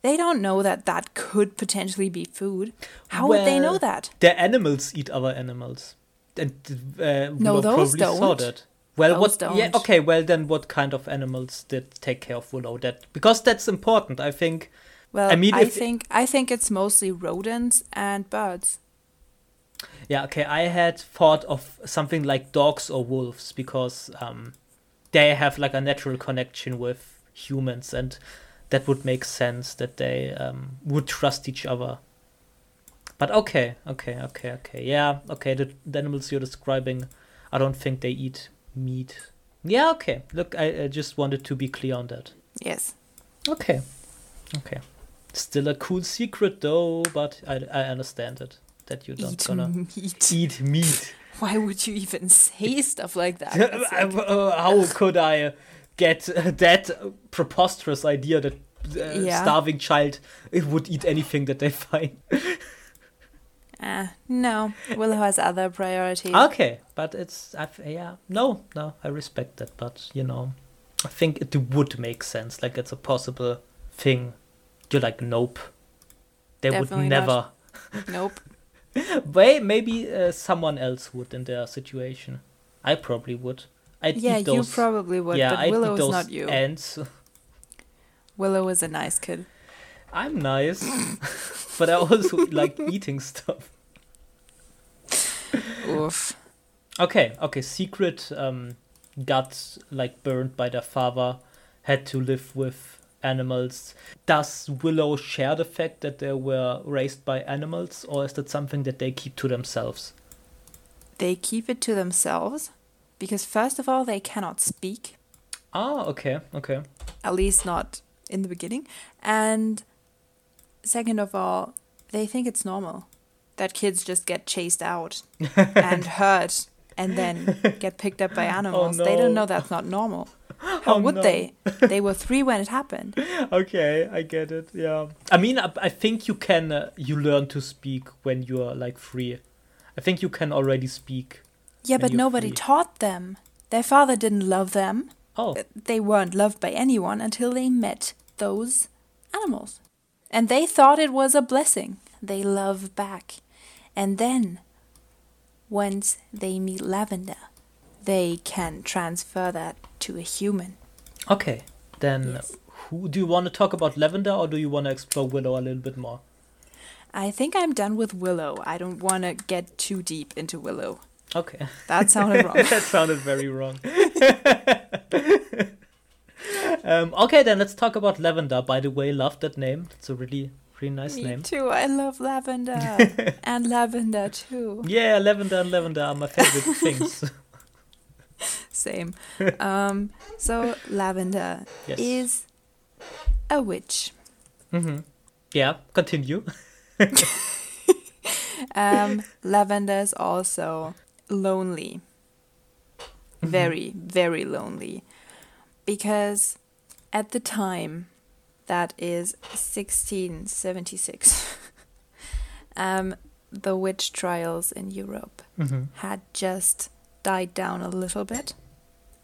they don't know that that could potentially be food. How well, would they know that? The animals eat other animals. And uh, no, Willow those probably don't. Saw that. Well, those what? Don't. Yeah, okay. Well, then, what kind of animals did take care of Willow? That because that's important, I think. Well, I, mean, I think I think it's mostly rodents and birds. Yeah, okay. I had thought of something like dogs or wolves because um, they have like a natural connection with humans, and that would make sense that they um, would trust each other. But okay, okay, okay, okay. Yeah, okay. The, the animals you're describing, I don't think they eat meat. Yeah, okay. Look, I, I just wanted to be clear on that. Yes. Okay. Okay. Still a cool secret, though, but I, I understand it, that you're not eat gonna meat. eat meat. Why would you even say stuff like that? Like, how could I get that preposterous idea that a yeah. starving child would eat anything that they find? Uh, no, Willow has other priorities. Okay, but it's... I've, yeah, no, no, I respect that, but, you know, I think it would make sense. Like, it's a possible thing. You're like, nope. They Definitely would never. Not. Nope. Wait, maybe uh, someone else would in their situation. I probably would. I'd yeah, eat those. You probably would, yeah, but I'd Willow is not you. Ants. Willow is a nice kid. I'm nice, but I also like eating stuff. Oof. Okay, okay. Secret um, got like burned by their father, had to live with animals. Does Willow share the fact that they were raised by animals, or is that something that they keep to themselves? They keep it to themselves because, first of all, they cannot speak. Ah, okay, okay. At least not in the beginning. And second of all, they think it's normal that kids just get chased out and hurt and then get picked up by animals. Oh, no. They don't know that's not normal. How oh, would no. they? They were three when it happened. Okay, I get it, yeah. I mean, I, I think you can, uh, you learn to speak when you're, like, three. I think you can already speak. Yeah, but nobody free. taught them. Their father didn't love them. Oh. They weren't loved by anyone until they met those animals. And they thought it was a blessing. They love back. And then, once they meet Lavender, they can transfer that to a human. Okay, then yes. who do you want to talk about Lavender, or do you want to explore Willow a little bit more? I think I'm done with Willow. I don't want to get too deep into Willow. Okay. That sounded wrong. That sounded very wrong. um, okay, then let's talk about Lavender. By the way, love that name. It's a really, Pretty nice Me name. Me too. I love lavender. And lavender too. Yeah, lavender and lavender are my favorite things. Same. Um, so Lavender yes. is a witch. Mm-hmm. Yeah, continue. um, Lavender is also lonely. Very, mm-hmm. very lonely. Because at the time, that is sixteen seventy-six, um, the witch trials in Europe mm-hmm. had just died down a little bit.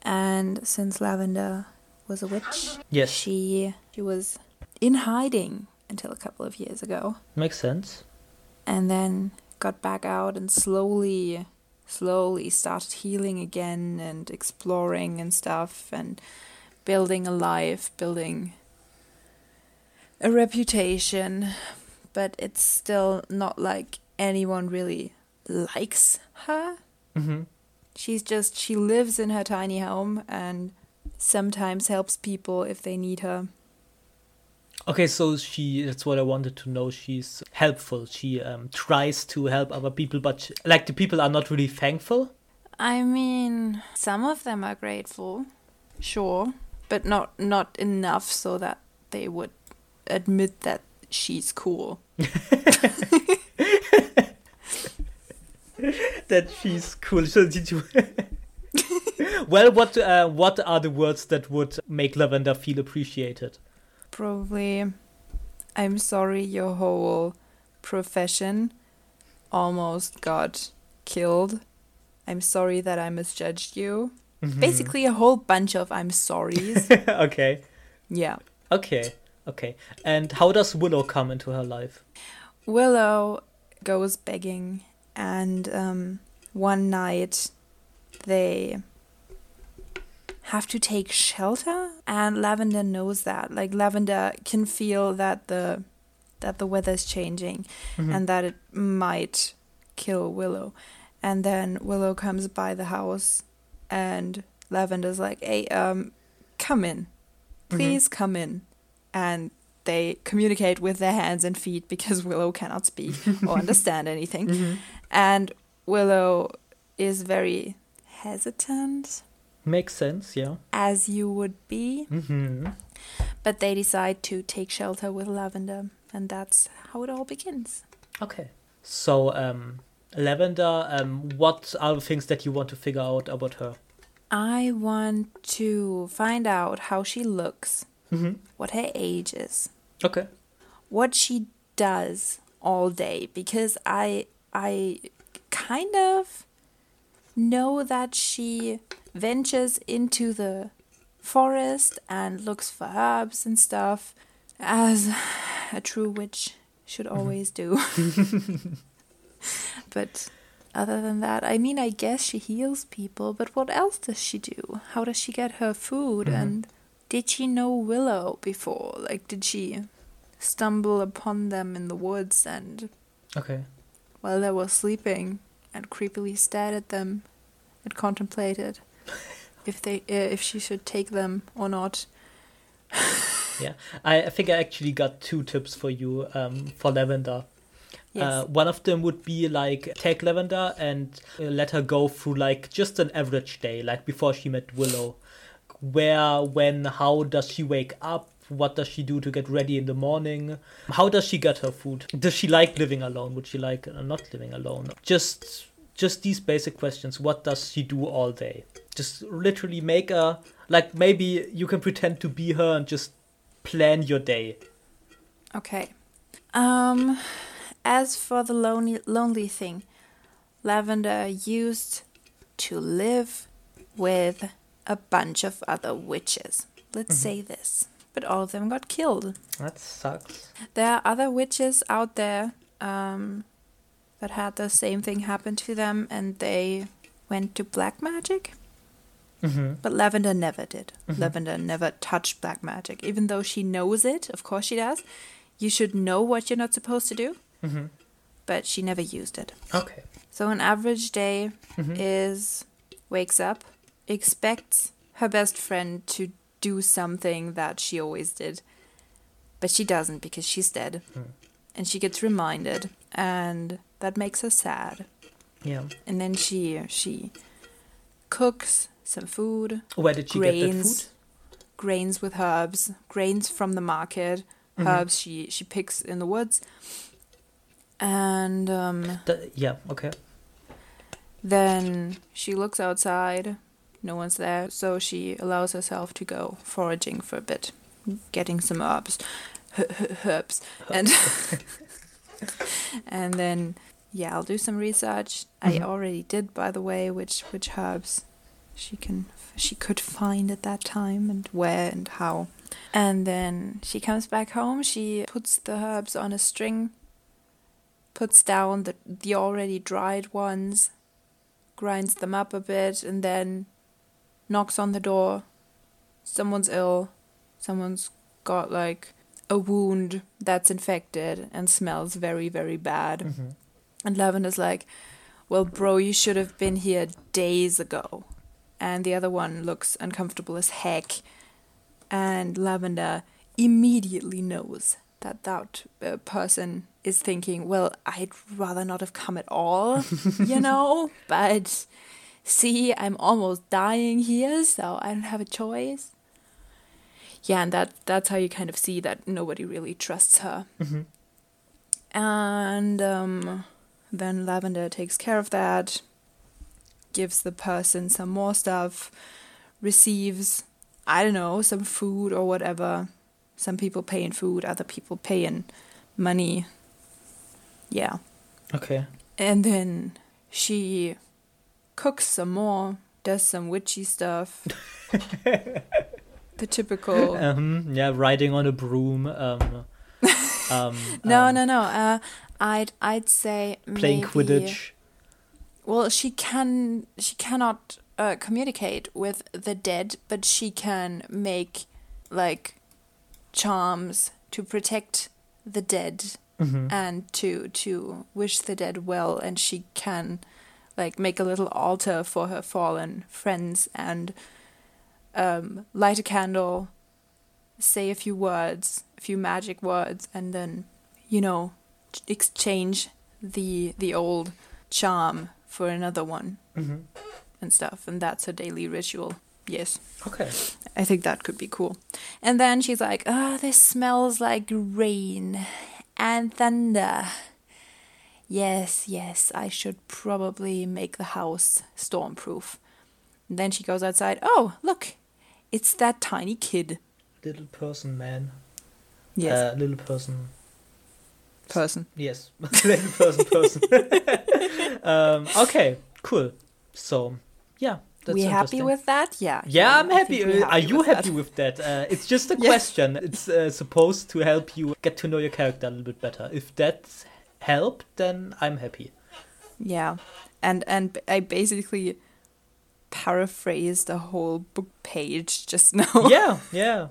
And since Lavender was a witch, yes. she, she was in hiding until a couple of years ago. Makes sense. And then got back out and slowly, slowly started healing again and exploring and stuff and building a life, building a reputation. But it's still not like anyone really likes her. Mm-hmm. She's just, she lives in her tiny home and sometimes helps people if they need her. Okay, so she, that's what I wanted to know. She's helpful. She um, tries to help other people, but she, like the people are not really thankful. I mean, some of them are grateful, sure, but not, not enough so that they would admit that she's cool. That she's cool. So did you... Well, what, uh, what are the words that would make Lavender feel appreciated? Probably, I'm sorry your whole profession almost got killed. I'm sorry that I misjudged you. Mm-hmm. Basically a whole bunch of I'm sorries. Okay. Yeah. Okay. Okay. And how does Willow come into her life? Willow goes begging and um, one night they... have to take shelter, and Lavender knows that. Like Lavender can feel that the that the weather's changing mm-hmm. and that it might kill Willow. And then Willow comes by the house and Lavender's like, hey, um, come in. Please mm-hmm. come in. And they communicate with their hands and feet because Willow cannot speak or understand anything. Mm-hmm. And Willow is very hesitant. Makes sense, yeah. As you would be. Mm-hmm. But they decide to take shelter with Lavender. And that's how it all begins. Okay. So, um, Lavender, um, what are the things that you want to figure out about her? I want to find out how she looks. Mm-hmm. What her age is. Okay. What she does all day. Because I, I kind of know that she... ventures into the forest and looks for herbs and stuff, as a true witch should always do. But other than that, I mean, I guess she heals people, but what else does she do? How does she get her food? Mm-hmm. And did she know Willow before? Like, did she stumble upon them in the woods and... Okay. While they were sleeping and creepily stared at them and contemplated... if they, uh, if she should take them or not. Yeah, I, I think I actually got two tips for you um, for Lavender. Yes. Uh, one of them would be like take Lavender and uh, let her go through like just an average day, like before she met Willow. Where, when, how does she wake up? What does she do to get ready in the morning? How does she get her food? Does she like living alone? Would she like uh, not living alone? Just... Just these basic questions. What does she do all day? Just literally make a... Like, maybe you can pretend to be her and just plan your day. Okay. Um, as for the lonely, lonely thing, Lavender used to live with a bunch of other witches. Let's mm-hmm. say this. But all of them got killed. That sucks. There are other witches out there... Um, that had the same thing happen to them, and they went to black magic. Mm-hmm. But Lavender never did. Mm-hmm. Lavender never touched black magic, even though she knows it. Of course she does. You should know what you're not supposed to do. Mm-hmm. But she never used it. Okay. So an average day mm-hmm. is wakes up, expects her best friend to do something that she always did, But she doesn't, because she's dead. Mm. And she gets reminded, and that makes her sad. Yeah. And then she she cooks some food. Where did she grains, get that food? Grains with herbs. Grains from the market. Mm-hmm. Herbs she, she picks in the woods. And... Um, the, yeah, okay. Then she looks outside. No one's there. So she allows herself to go foraging for a bit. Getting some herbs. Herbs. And and then, yeah, I'll do some research. Mm-hmm. I already did, by the way, which which herbs she can she could find at that time and where and how. And then she comes back home. She puts the herbs on a string, puts down the the already dried ones, grinds them up a bit, and then knocks on the door. Someone's ill. Someone's got like a wound that's infected and smells very, very bad. Mm-hmm. And Lavender's like, well, bro, you should have been here days ago. And the other one looks uncomfortable as heck. And Lavender immediately knows that that uh, person is thinking, well, I'd rather not have come at all, you know? But see, I'm almost dying here, so I don't have a choice. Yeah, and that that's how you kind of see that nobody really trusts her. Mm-hmm. And um, then Lavender takes care of that, gives the person some more stuff, receives, I don't know, some food or whatever. Some people pay in food, other people pay in money. Yeah. Okay. And then she cooks some more, does some witchy stuff. The typical... Um, yeah, riding on a broom. Um, um, no, um, no, no. Uh, I'd I'd say playing maybe, Quidditch. Well, she can. She cannot uh, communicate with the dead, but she can make like charms to protect the dead, mm-hmm. and to to wish the dead well. And she can like make a little altar for her fallen friends and. Um, light a candle, say a few words, a few magic words, and then, you know, exchange the the old charm for another one, mm-hmm. and stuff. And that's her daily ritual. Yes. Okay. I think that could be cool. And then she's like, oh, this smells like rain and thunder. Yes, yes, I should probably make the house stormproof. And then she goes outside. Oh, look. It's that tiny kid. Little person, man. Yes. Uh, little person. Person. Yes. Little person, person. um, okay, cool. So, yeah. That's we happy with that? Yeah. Yeah, I'm happy. happy Are you with happy that? with that? Uh, it's just a yes. question. It's uh, supposed to help you get to know your character a little bit better. If that's helped, then I'm happy. Yeah. And and I basically... paraphrased the whole book page just now. Yeah, yeah.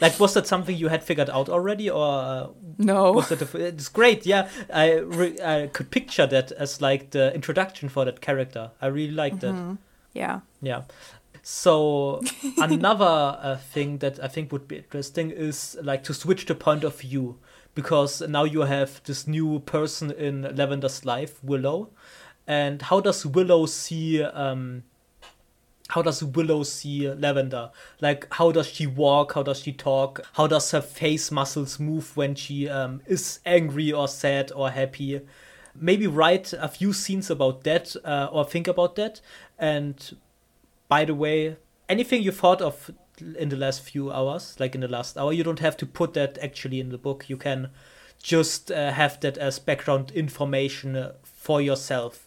Like, was that something you had figured out already, or uh, no? Was that a, it's great. Yeah, I re- I could picture that as like the introduction for that character. I really liked that. Mm-hmm. Yeah, yeah. So another uh, thing that I think would be interesting is like to switch the point of view, because now you have this new person in Lavender's life, Willow. And how does Willow see? Um, how does Willow see Lavender? Like, how does she walk? How does she talk? How does her face muscles move when she um, is angry or sad or happy? Maybe write a few scenes about that, uh, or think about that. And by the way, anything you thought of in the last few hours, like in the last hour, you don't have to put that actually in the book. You can just uh, have that as background information for yourself.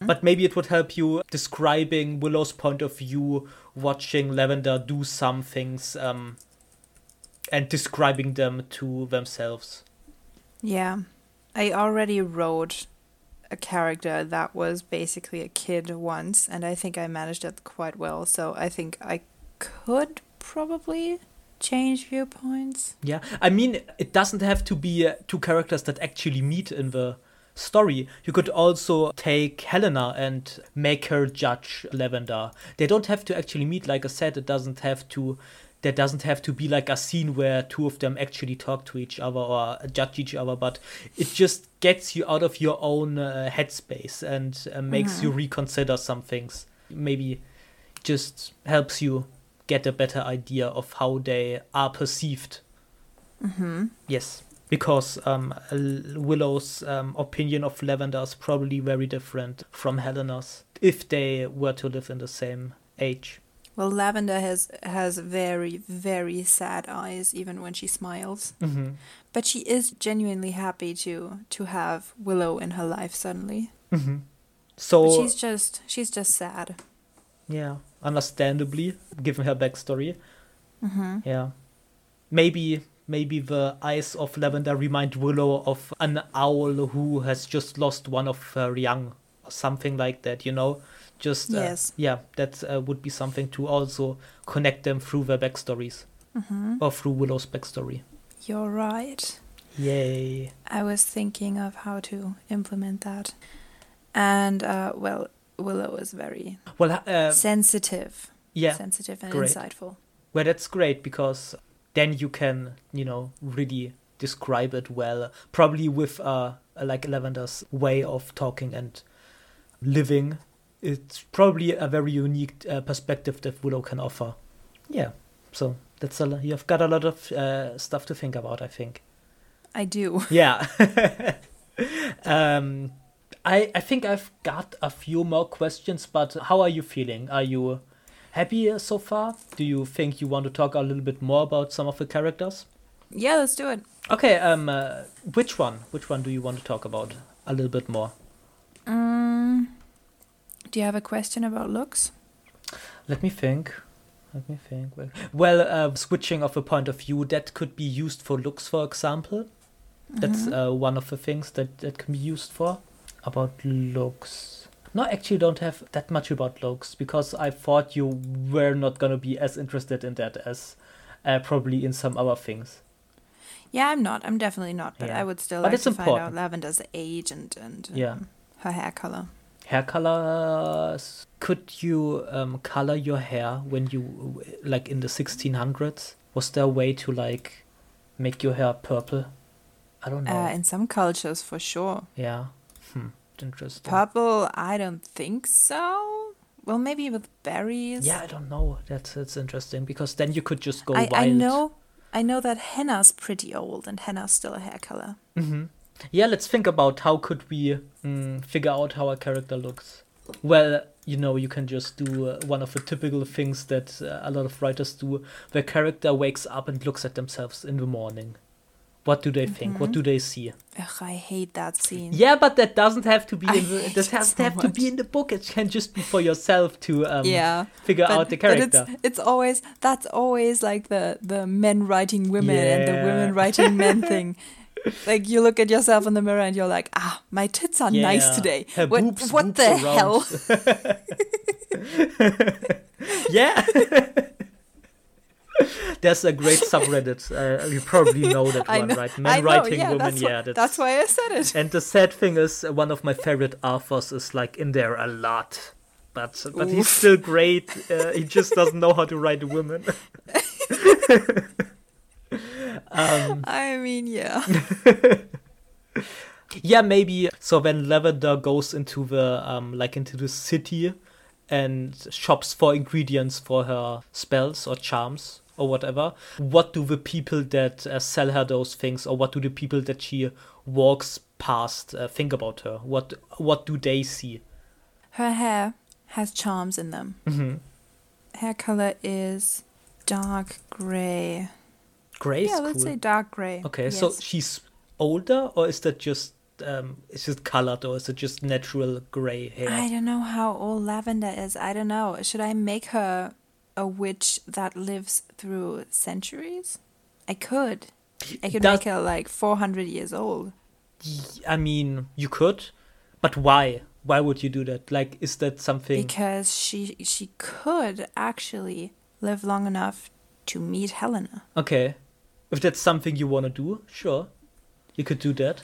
But maybe it would help you describing Willow's point of view, watching Lavender do some things, um, and describing them to themselves. Yeah. I already wrote a character that was basically a kid once, and I think I managed it quite well. So I think I could probably change viewpoints. Yeah. I mean, it doesn't have to be two characters that actually meet in the story. You could also take Helena and make her judge Lavender. They don't have to actually meet. Like I said, it doesn't have to there doesn't have to be like a scene where two of them actually talk to each other or judge each other, but it just gets you out of your own uh, headspace and uh, makes mm-hmm. you reconsider some things. Maybe just helps you get a better idea of how they are perceived. Mm-hmm. Yes, because um, Willow's um, opinion of Lavender is probably very different from Helena's if they were to live in the same age. Well, Lavender has has very, very sad eyes, even when she smiles. Mm-hmm. But she is genuinely happy to to have Willow in her life suddenly. Mm-hmm. So but she's just she's just sad. Yeah, understandably, given her backstory. Mm-hmm. Yeah, maybe maybe the eyes of Lavender remind Willow of an owl who has just lost one of her young, or something like that. You know. Just, uh, yes. yeah, that uh, would be something to also connect them through their backstories. Mm-hmm. Or through Willow's backstory. You're right. Yay. I was thinking of how to implement that. And, uh, well, Willow is very well uh, sensitive. Yeah. Sensitive and great. Insightful. Well, that's great because then you can, you know, really describe it well. Probably with, uh, like, Lavender's way of talking and living. It's probably a very unique uh, perspective that Willow can offer. Yeah, so that's a lot. You've got a lot of uh, stuff to think about, I think. I do. Yeah. um, I I think I've got a few more questions, but how are you feeling? Are you happy so far? Do you think you want to talk a little bit more about some of the characters? Yeah, let's do it. Okay. Um, uh, which one? Which one do you want to talk about a little bit more? Um. Do you have a question about looks? Let me think. Let me think. Well, well uh, switching of a point of view, that could be used for looks, for example. Mm-hmm. That's uh, one of the things that, that can be used for. About looks. No, I actually don't have that much about looks because I thought you were not going to be as interested in that as uh, probably in some other things. Yeah, I'm not. I'm definitely not. But yeah. I would still but like to important. find out Lavender's age and, and um, yeah. her hair color. Hair colors. Could you um, color your hair when you, like in the sixteen hundreds? Was there a way to like make your hair purple? I don't know. Uh, in some cultures, for sure. Yeah. Hmm. Interesting. Purple, I don't think so. Well, maybe with berries. Yeah, I don't know. That's that's interesting because then you could just go I, wild. I know. I know that henna's pretty old, and henna's still a hair color. Mm-hmm. Yeah, let's think about how could we mm, figure out how a character looks. Well, you know, you can just do uh, one of the typical things that uh, a lot of writers do. The character wakes up and looks at themselves in the morning. What do they mm-hmm. think? What do they see? Ugh, I hate that scene. Yeah, but that doesn't have to be. In the, that has so have much. to be in the book. It can just be for yourself to um, yeah, figure but, out the character. But it's, it's always that's always like the the men writing women yeah. and the women writing men thing. Like, you look at yourself in the mirror and you're like, ah, my tits are yeah. nice today. Her what boobs, what boobs the around. hell? Yeah. There's a great subreddit. Uh, you probably know that I one, know. right? Men I writing yeah, women. That's yeah, why, that's, that's why I said it. And the sad thing is, uh, one of my favorite authors is, like, in there a lot. But, but he's still great. Uh, he just doesn't know how to write women. Um, I mean, yeah. Yeah, maybe. So when Lavender goes into the um, like into the city and shops for ingredients for her spells or charms or whatever, what do the people that uh, sell her those things, or what do the people that she walks past uh, think about her? What what do they see? Her hair has charms in them. Mm-hmm. Hair color is dark grey. Gray yeah, let's cool. say dark gray. Okay, yes. So she's older, or is that just um, is it colored, or is it just natural gray hair? I don't know how old Lavender is. I don't know. Should I make her a witch that lives through centuries? I could. I could Does... make her like four hundred years old. I mean, you could, but why? Why would you do that? Like, is that something? Because she she could actually live long enough to meet Helena. Okay. If that's something you want to do, sure. You could do that.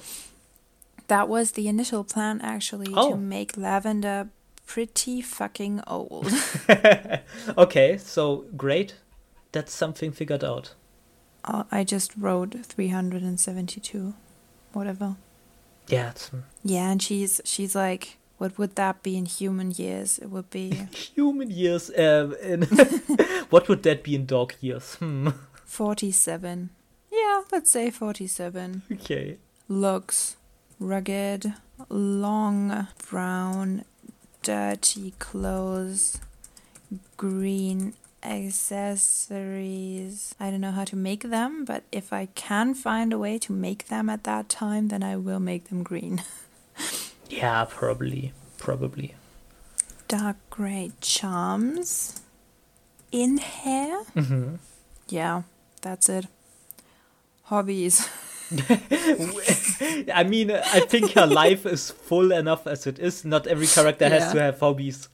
That was the initial plan, actually, oh. to make Lavender pretty fucking old. Okay, so great. that's something figured out. Uh, I just wrote three hundred seventy-two, whatever. Yeah. It's... Yeah, and she's she's like, what would that be in human years? It would be... human years. Um, in... what would that be in dog years? Hmm. forty-seven. Yeah, let's say forty-seven. Okay. Looks rugged, long, brown, dirty clothes, green accessories. I don't know how to make them, but if I can find a way to make them at that time, then I will make them green. Yeah, probably. Probably. Dark grey charms in hair. Mm-hmm. Yeah, that's it. Hobbies. I mean, I think her life is full enough as it is. Not every character yeah. has to have hobbies.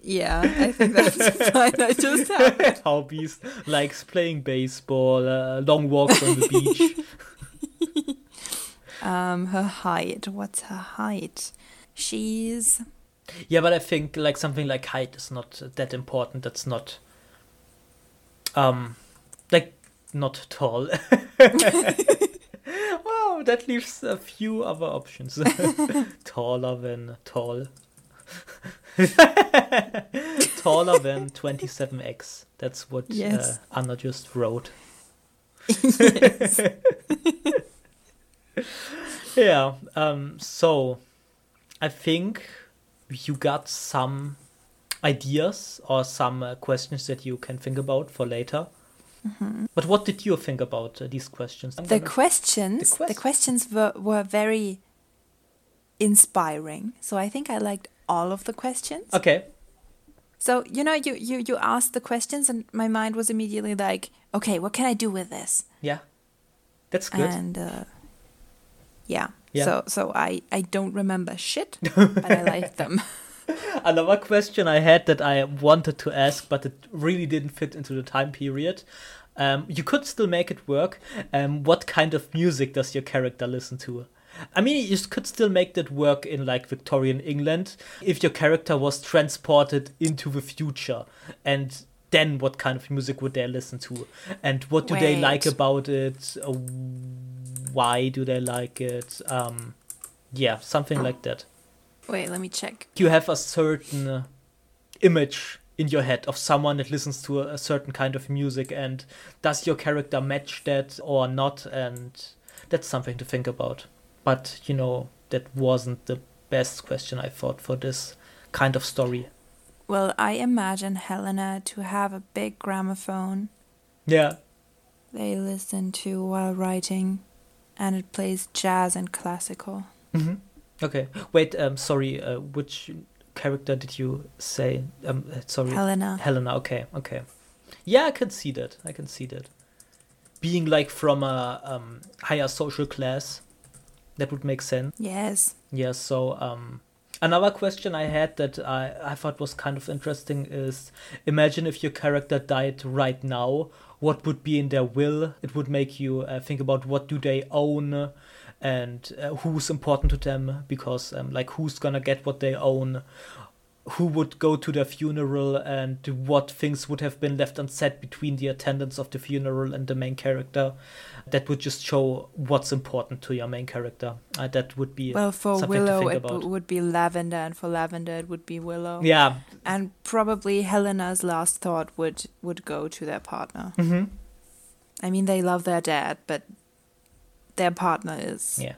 Yeah, I think that's fine. I just have hobbies, likes playing baseball, uh, long walks on the beach. Um, her height. What's her height? She's... Yeah, but I think like something like height is not that important. That's not... Um, like, not tall. Wow, that leaves a few other options. Taller than tall. Taller than twenty-seven x. That's what yes. uh, Anna just wrote. Yes. Yeah. Um, so, I think you got some ideas or some uh, questions that you can think about for later. Mm-hmm. But what did you think about uh, these questions? The, gonna... questions the questions, the questions were, were very inspiring. So I think I liked all of the questions. Okay. So, you know, you, you, you asked the questions and my mind was immediately like, okay, what can I do with this? Yeah. That's good. And uh, yeah. yeah. So so I, I don't remember shit, but I liked them. Another question I had that I wanted to ask, but it really didn't fit into the time period. Um, you could still make it work. Um, what kind of music does your character listen to? I mean, you could still make that work in like Victorian England if your character was transported into the future. And then what kind of music would they listen to? And what do Wait. they like about it? Why do they like it? Um, yeah, something like that. Wait, let me check. You have a certain uh, image in your head of someone that listens to a, a certain kind of music, and does your character match that or not? And that's something to think about. But, you know, that wasn't the best question I thought for this kind of story. Well, I imagine Helena to have a big gramophone. Yeah. They listen to while writing, and it plays jazz and classical. Mm-hmm. Okay. Wait, um, sorry, uh, which character did you say? Um, sorry. Helena. Helena, okay, okay. Yeah, I can see that. I can see that. Being, like, from a um, higher social class, that would make sense. Yes. Yeah, so um, another question I had that I, I thought was kind of interesting is, imagine if your character died right now, what would be in their will? It would make you uh, think about what do they own, and uh, who's important to them, because um, like who's gonna get what they own, who would go to their funeral, and what things would have been left unsaid between the attendants of the funeral and the main character. That would just show what's important to your main character. Uh, that would be well for Willow. It b- would be Lavender, and for Lavender it would be Willow. Yeah, and probably Helena's last thought would would go to their partner. Mm-hmm. I mean, they love their dad, but their partner is yeah.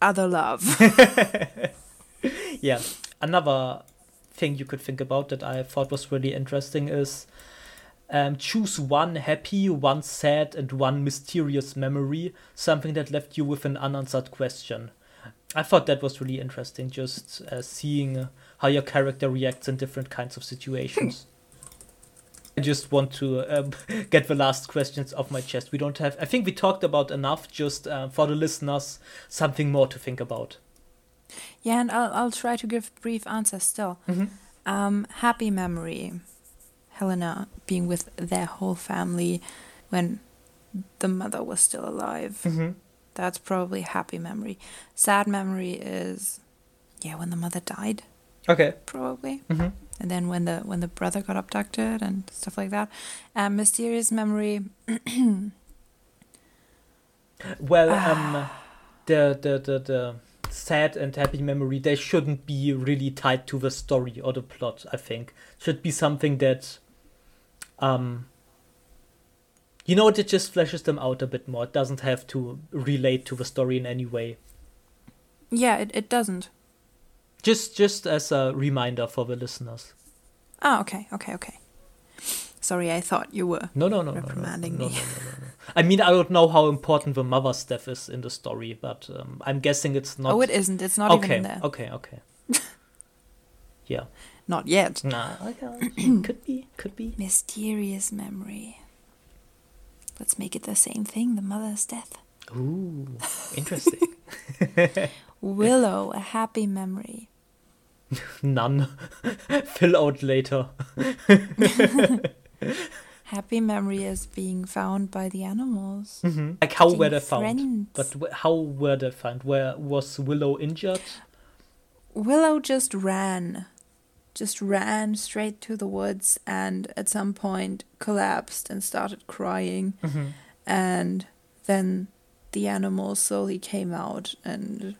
other love. Yeah. Another thing you could think about that I thought was really interesting is um, choose one happy, one sad, and one mysterious memory, something that left you with an unanswered question. I thought that was really interesting, just uh, seeing how your character reacts in different kinds of situations. I just want to um, get the last questions off my chest. We don't have... I think we talked about enough, just uh, for the listeners, something more to think about. Yeah, and I'll, I'll try to give brief answers still. Mm-hmm. Um, happy memory. Helena being with their whole family when the mother was still alive. Mm-hmm. That's probably happy memory. Sad memory is, yeah, when the mother died. Okay. Probably. Mm-hmm. and then when the when the brother got abducted and stuff like that. Um, mysterious memory. Well, um, the the the the sad and happy memory, they shouldn't be really tied to the story or the plot. I think should be something that, um, you know, it just fleshes them out a bit more. It doesn't have to relate to the story in any way. Yeah, it, it doesn't. Just just as a reminder for the listeners. Oh, okay, okay, okay. Sorry, I thought you were no, no, no, reprimanding no, no, no, me. No, no, no, no, no. I mean, I don't know how important the mother's death is in the story, but um, I'm guessing it's not... Oh, it isn't. It's not okay, even in there. Okay, okay, okay. Yeah. Not yet. Nah. Could be, could be. Mysterious memory. Let's make it the same thing, the mother's death. Ooh, interesting. Willow, a happy memory. None. Fill out later. Happy memory is being found by the animals. Mm-hmm. Like how being were they found? Friends. But how were they found? Where was Willow injured? Willow just ran. Just ran straight to the woods and at some point collapsed and started crying. Mm-hmm. And then the animals slowly came out and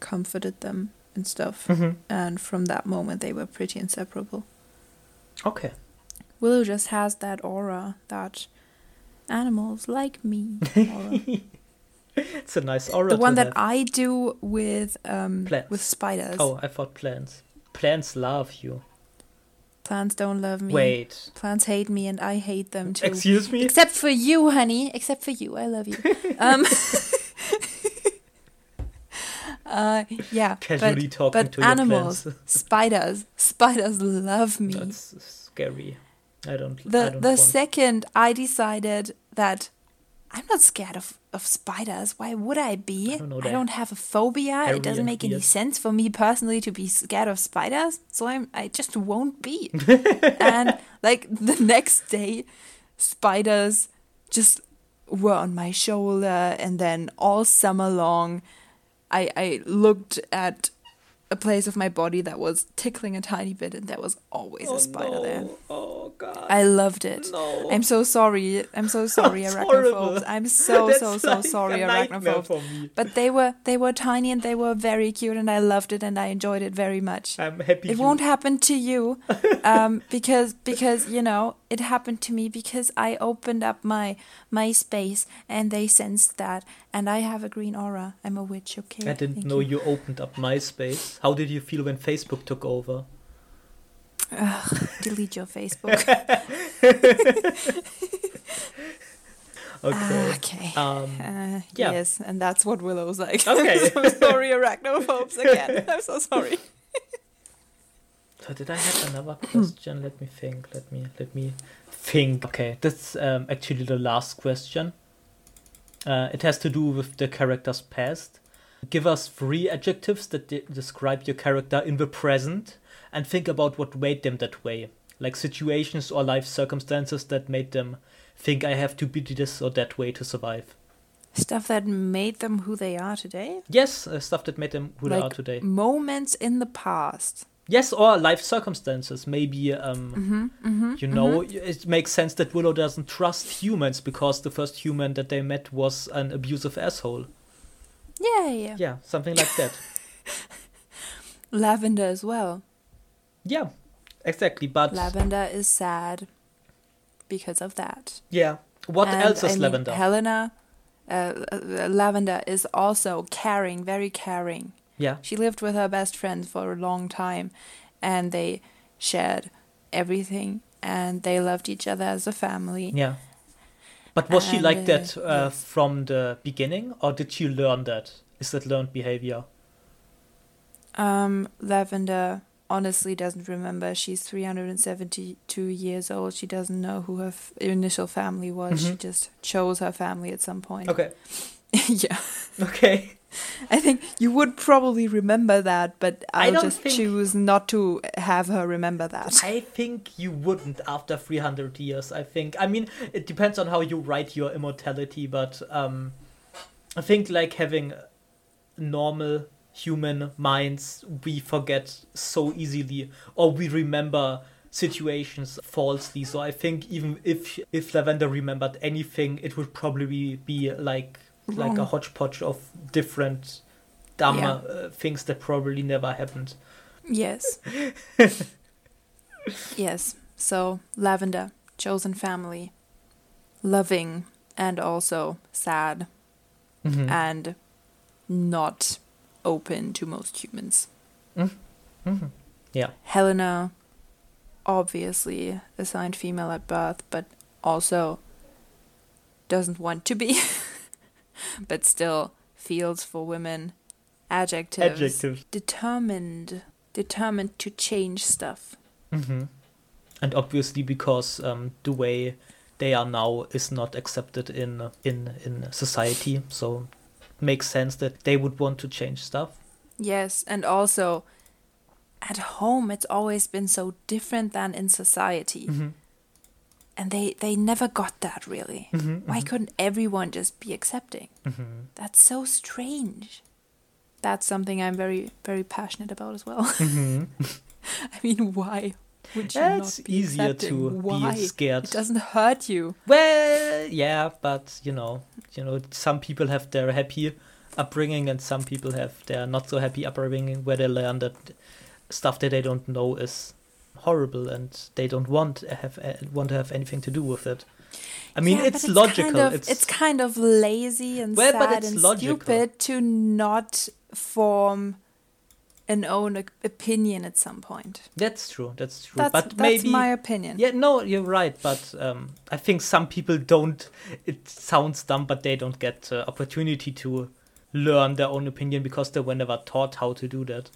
comforted them and stuff. Mm-hmm. And from that moment, they were pretty inseparable. Okay. Willow just has that aura, that animals like me aura. It's a nice aura. The one that have. I do with um plants. With spiders. Oh, I thought plants. Plants love you. Plants don't love me. Wait. Plants hate me and I hate them too. Excuse me? Except for you, honey. Except for you. I love you. um, uh, yeah. Casually but, talking but to animals, your plants. spiders, spiders love me. That's scary. I don't The I don't The want. Second I decided that I'm not scared of, of spiders. Why would I be? I don't, know I don't have a phobia. It doesn't make any sense for me personally to be scared of spiders. So I'm, I just won't be. And like the next day, spiders just were on my shoulder. And then all summer long, I, I looked at a place of my body that was tickling a tiny bit. And there was always oh, a spider no. there. Oh. God. I loved it. No. I'm so sorry. I'm so sorry, That's arachnophobes. Horrible. I'm so That's so so like sorry, arachnophobes. For me. But they were they were tiny and they were very cute, and I loved it and I enjoyed it very much. I'm happy. It you... won't happen to you, um, because because you know it happened to me because I opened up my my space and they sensed that, and I have a green aura. I'm a witch. Okay. I didn't Thank know you. you opened up MySpace. How did you feel when Facebook took over? Ugh, delete your Facebook. Okay. Uh, okay. Um, uh, yeah. Yes, and that's what Willow's like. Okay. I'm so sorry, arachnophobes again. I'm so sorry. So did I have another question? Let me think. Let me let me think. Okay, that's um, actually the last question. Uh, it has to do with the character's past. Give us three adjectives that de- describe your character in the present. And think about what made them that way, like situations or life circumstances that made them think I have to be this or that way to survive. Stuff that made them who they are today? Yes, uh, stuff that made them who like they are today. Moments in the past. Yes, or life circumstances. Maybe, um, mm-hmm, mm-hmm, you know, mm-hmm. It makes sense that Willow doesn't trust humans because the first human that they met was an abusive asshole. Yeah, yeah. Yeah, something like that. Lavender as well. Yeah, exactly. But Lavender is sad because of that. Yeah. What and else is I Lavender? Mean, Helena, uh, Lavender is also caring, very caring. Yeah. She lived with her best friend for a long time, and they shared everything, and they loved each other as a family. Yeah. But was and, she like uh, that uh, yes. from the beginning, or did she learn that? Is that learned behavior? Um, Lavender. Honestly doesn't remember. She's three hundred seventy-two years old. She doesn't know who her f- initial family was. Mm-hmm. She just chose her family at some point. Okay. Yeah. Okay. I think you would probably remember that, but I'll I just choose not to have her remember that. I think you wouldn't after three hundred years, I think. I mean, it depends on how you write your immortality, but um, I think like having normal human minds, we forget so easily, or we remember situations falsely. So I think even if if Lavender remembered anything, it would probably be like Wrong. like a hodgepodge of different dumb yeah. uh, things that probably never happened. Yes. Yes. So Lavender, chosen family, loving and also sad, mm-hmm. and not open to most humans. Mm-hmm. Yeah. Helena, obviously assigned female at birth, but also doesn't want to be, but still feels for women. Adjectives. Adjectives. Determined. Determined to change stuff. Mm-hmm. And obviously because um, the way they are now is not accepted in in in society, so makes sense that they would want to change stuff. Yes, and also at home it's always been so different than in society. Mm-hmm. And they, they never got that, really. Mm-hmm, Why mm-hmm. couldn't everyone just be accepting? Mm-hmm. That's so strange. That's something I'm very, very passionate about as well. Mm-hmm. I mean, why would you yeah, not be easier accepting? To why? Be scared. It doesn't hurt you. Well, yeah, but, you know, you know, some people have their happy upbringing and some people have their not so happy upbringing where they learn that stuff that they don't know is horrible and they don't want to have, want to have anything to do with it. I mean, yeah, it's, it's logical. Kind of, it's... it's kind of lazy and well, sad but it's and logical. Stupid to not... form an own opinion at some point. That's true. That's true. That's, but that's maybe, my opinion. Yeah, no, you're right. But um, I think some people don't. It sounds dumb, but they don't get the uh, opportunity to learn their own opinion because they were never taught how to do that.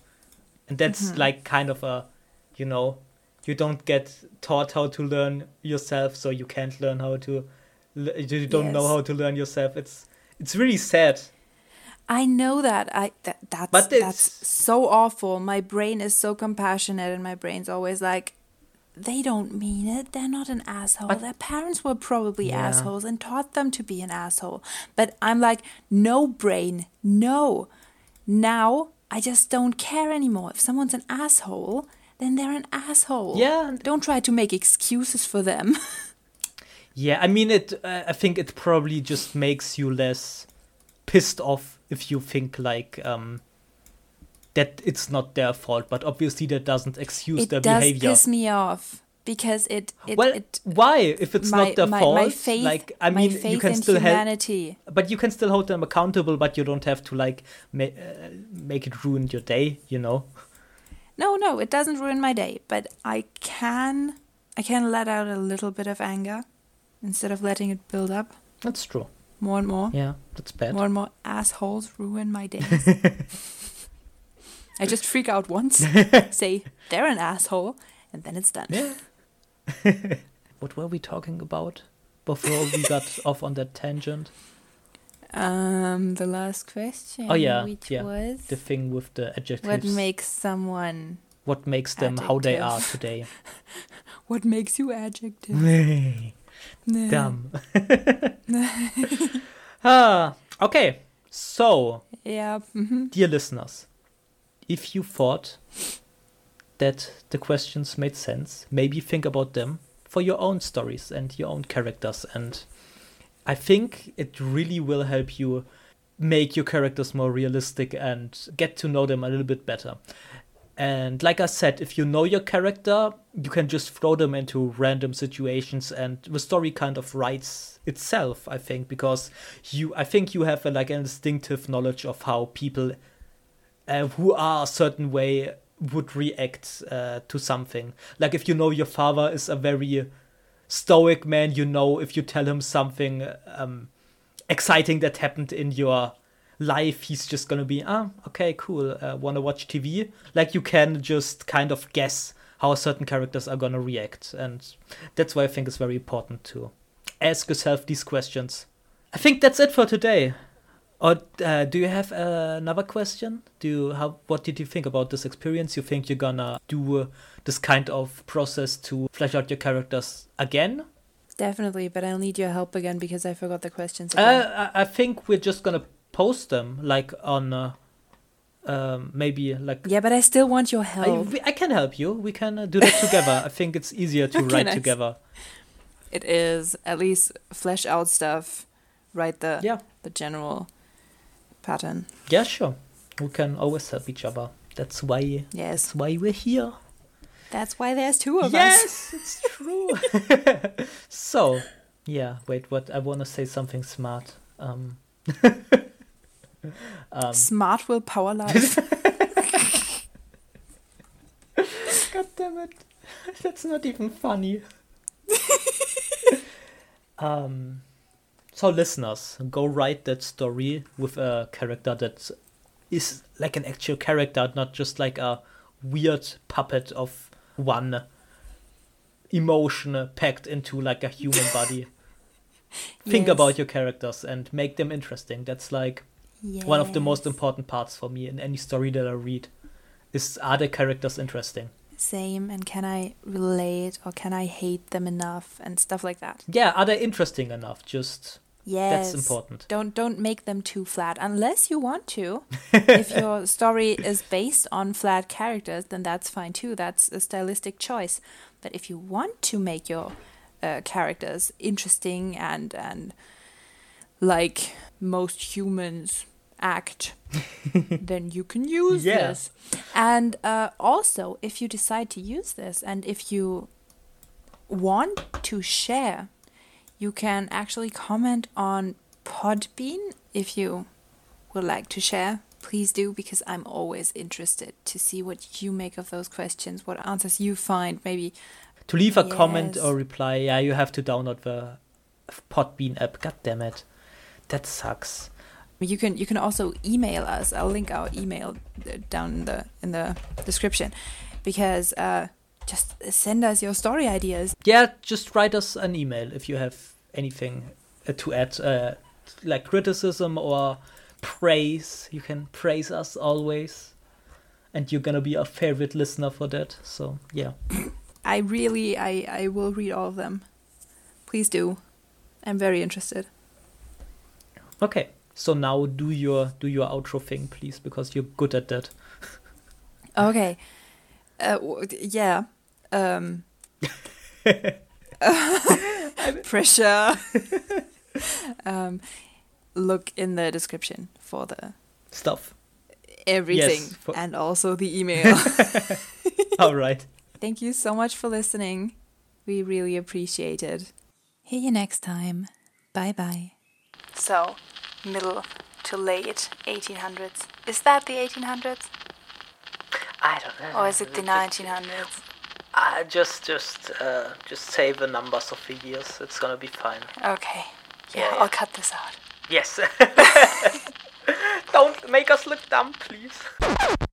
And that's mm-hmm. like kind of a, you know, you don't get taught how to learn yourself, so you can't learn how to. You don't yes. know how to learn yourself. It's it's really sad. I know that. I that, that's that's so awful. My brain is so compassionate and my brain's always like, they don't mean it. They're not an asshole. But, their parents were probably yeah. assholes and taught them to be an asshole. But I'm like, no brain, no. Now I just don't care anymore. If someone's an asshole, then they're an asshole. Yeah. Don't try to make excuses for them. Yeah, I mean, it. Uh, I think it probably just makes you less pissed off if you think like um, that it's not their fault, but obviously that doesn't excuse it their does behavior. It does piss me off because it. it well, it, why if it's my, not their my, fault? My faith, like I my mean, faith you can in still humanity. Help, but you can still hold them accountable. But you don't have to like ma- uh, make it ruin your day. You know. No, no, it doesn't ruin my day. But I can, I can let out a little bit of anger instead of letting it build up. That's true. More and more. Yeah, that's bad. More and more assholes ruin my days. I just freak out once, say, they're an asshole, and then it's done. Yeah. What were we talking about before we got off on that tangent? Um, the last question. Oh, yeah. Which yeah. was? The thing with the adjectives. What makes someone... What makes them adjective. How they are today. What makes you adjective? No. Dumb. ah, okay, so, yeah. mm-hmm. Dear listeners, if you thought that the questions made sense, maybe think about them for your own stories and your own characters. And I think it really will help you make your characters more realistic and get to know them a little bit better. And like I said, if you know your character, you can just throw them into random situations and the story kind of writes itself, I think, because you, I think you have a, like an instinctive knowledge of how people uh, who are a certain way would react uh, to something. Like if you know your father is a very stoic man, you know, if you tell him something um, exciting that happened in your life, he's just gonna be ah okay cool uh, wanna watch T V. Like you can just kind of guess how certain characters are gonna react, and that's why I think it's very important to ask yourself these questions. I think that's it for today. Or uh, do you have uh, another question? Do you how what did you think about this experience? You think you're gonna do uh, this kind of process to flesh out your characters again? Definitely, but I'll need your help again because I forgot the questions again. Uh, I, I think we're just gonna post them like on uh, um, maybe like... Yeah, but I still want your help. I, I can help you. We can uh, do that together. I think it's easier to okay, write nice. together. It is. At least flesh out stuff, write the yeah. the general pattern. Yeah, sure. We can always help each other. That's why. Yes. That's why we're here. That's why there's two of yes, us. Yes, it's true. So, yeah. Wait, what? I want to say something smart. Um, um, smart will power life. God damn it! That's not even funny. um, so listeners, go write that story with a character that is like an actual character, not just like a weird puppet of one emotion packed into like a human body. Think yes. about your characters and make them interesting. That's like yes. one of the most important parts for me in any story that I read. Is, are the characters interesting? Same, and can I relate or can I hate them enough and stuff like that? Yeah, are they interesting enough? Just yes. that's important. Don't don't make them too flat unless you want to. If your story is based on flat characters, then that's fine too. That's a stylistic choice. But if you want to make your Uh, characters interesting and and like most humans act, then you can use yeah. this. And uh, also, if you decide to use this and if you want to share, you can actually comment on Podbean if you would like to share. Please do, because I'm always interested to see what you make of those questions, what answers you find, maybe. To leave a yes. comment or reply, yeah, you have to download the Podbean app. God damn it. That sucks. You can you can also email us. I'll link our email down in the, in the description. Because uh, just send us your story ideas. Yeah, just write us an email if you have anything to add, uh, like criticism or praise. You can praise us always. And you're going to be our favorite listener for that. So, yeah. I really, I, I will read all of them. Please do. I'm very interested. Okay, so now do your do your outro thing, please, because you're good at that. Okay. Uh, yeah. Um. Pressure. um, look in the description for the stuff. Everything, yes, for- and also the email. All right. Thank you so much for listening. We really appreciate it. Hear you next time. Bye-bye. So, middle to late eighteen hundreds. Is that the eighteen hundreds? I don't know. Or is it the nineteen hundreds? Uh, just just, uh, just say the numbers of the years. It's going to be fine. Okay. Yeah, yeah, I'll cut this out. Yes. Don't make us look dumb, please.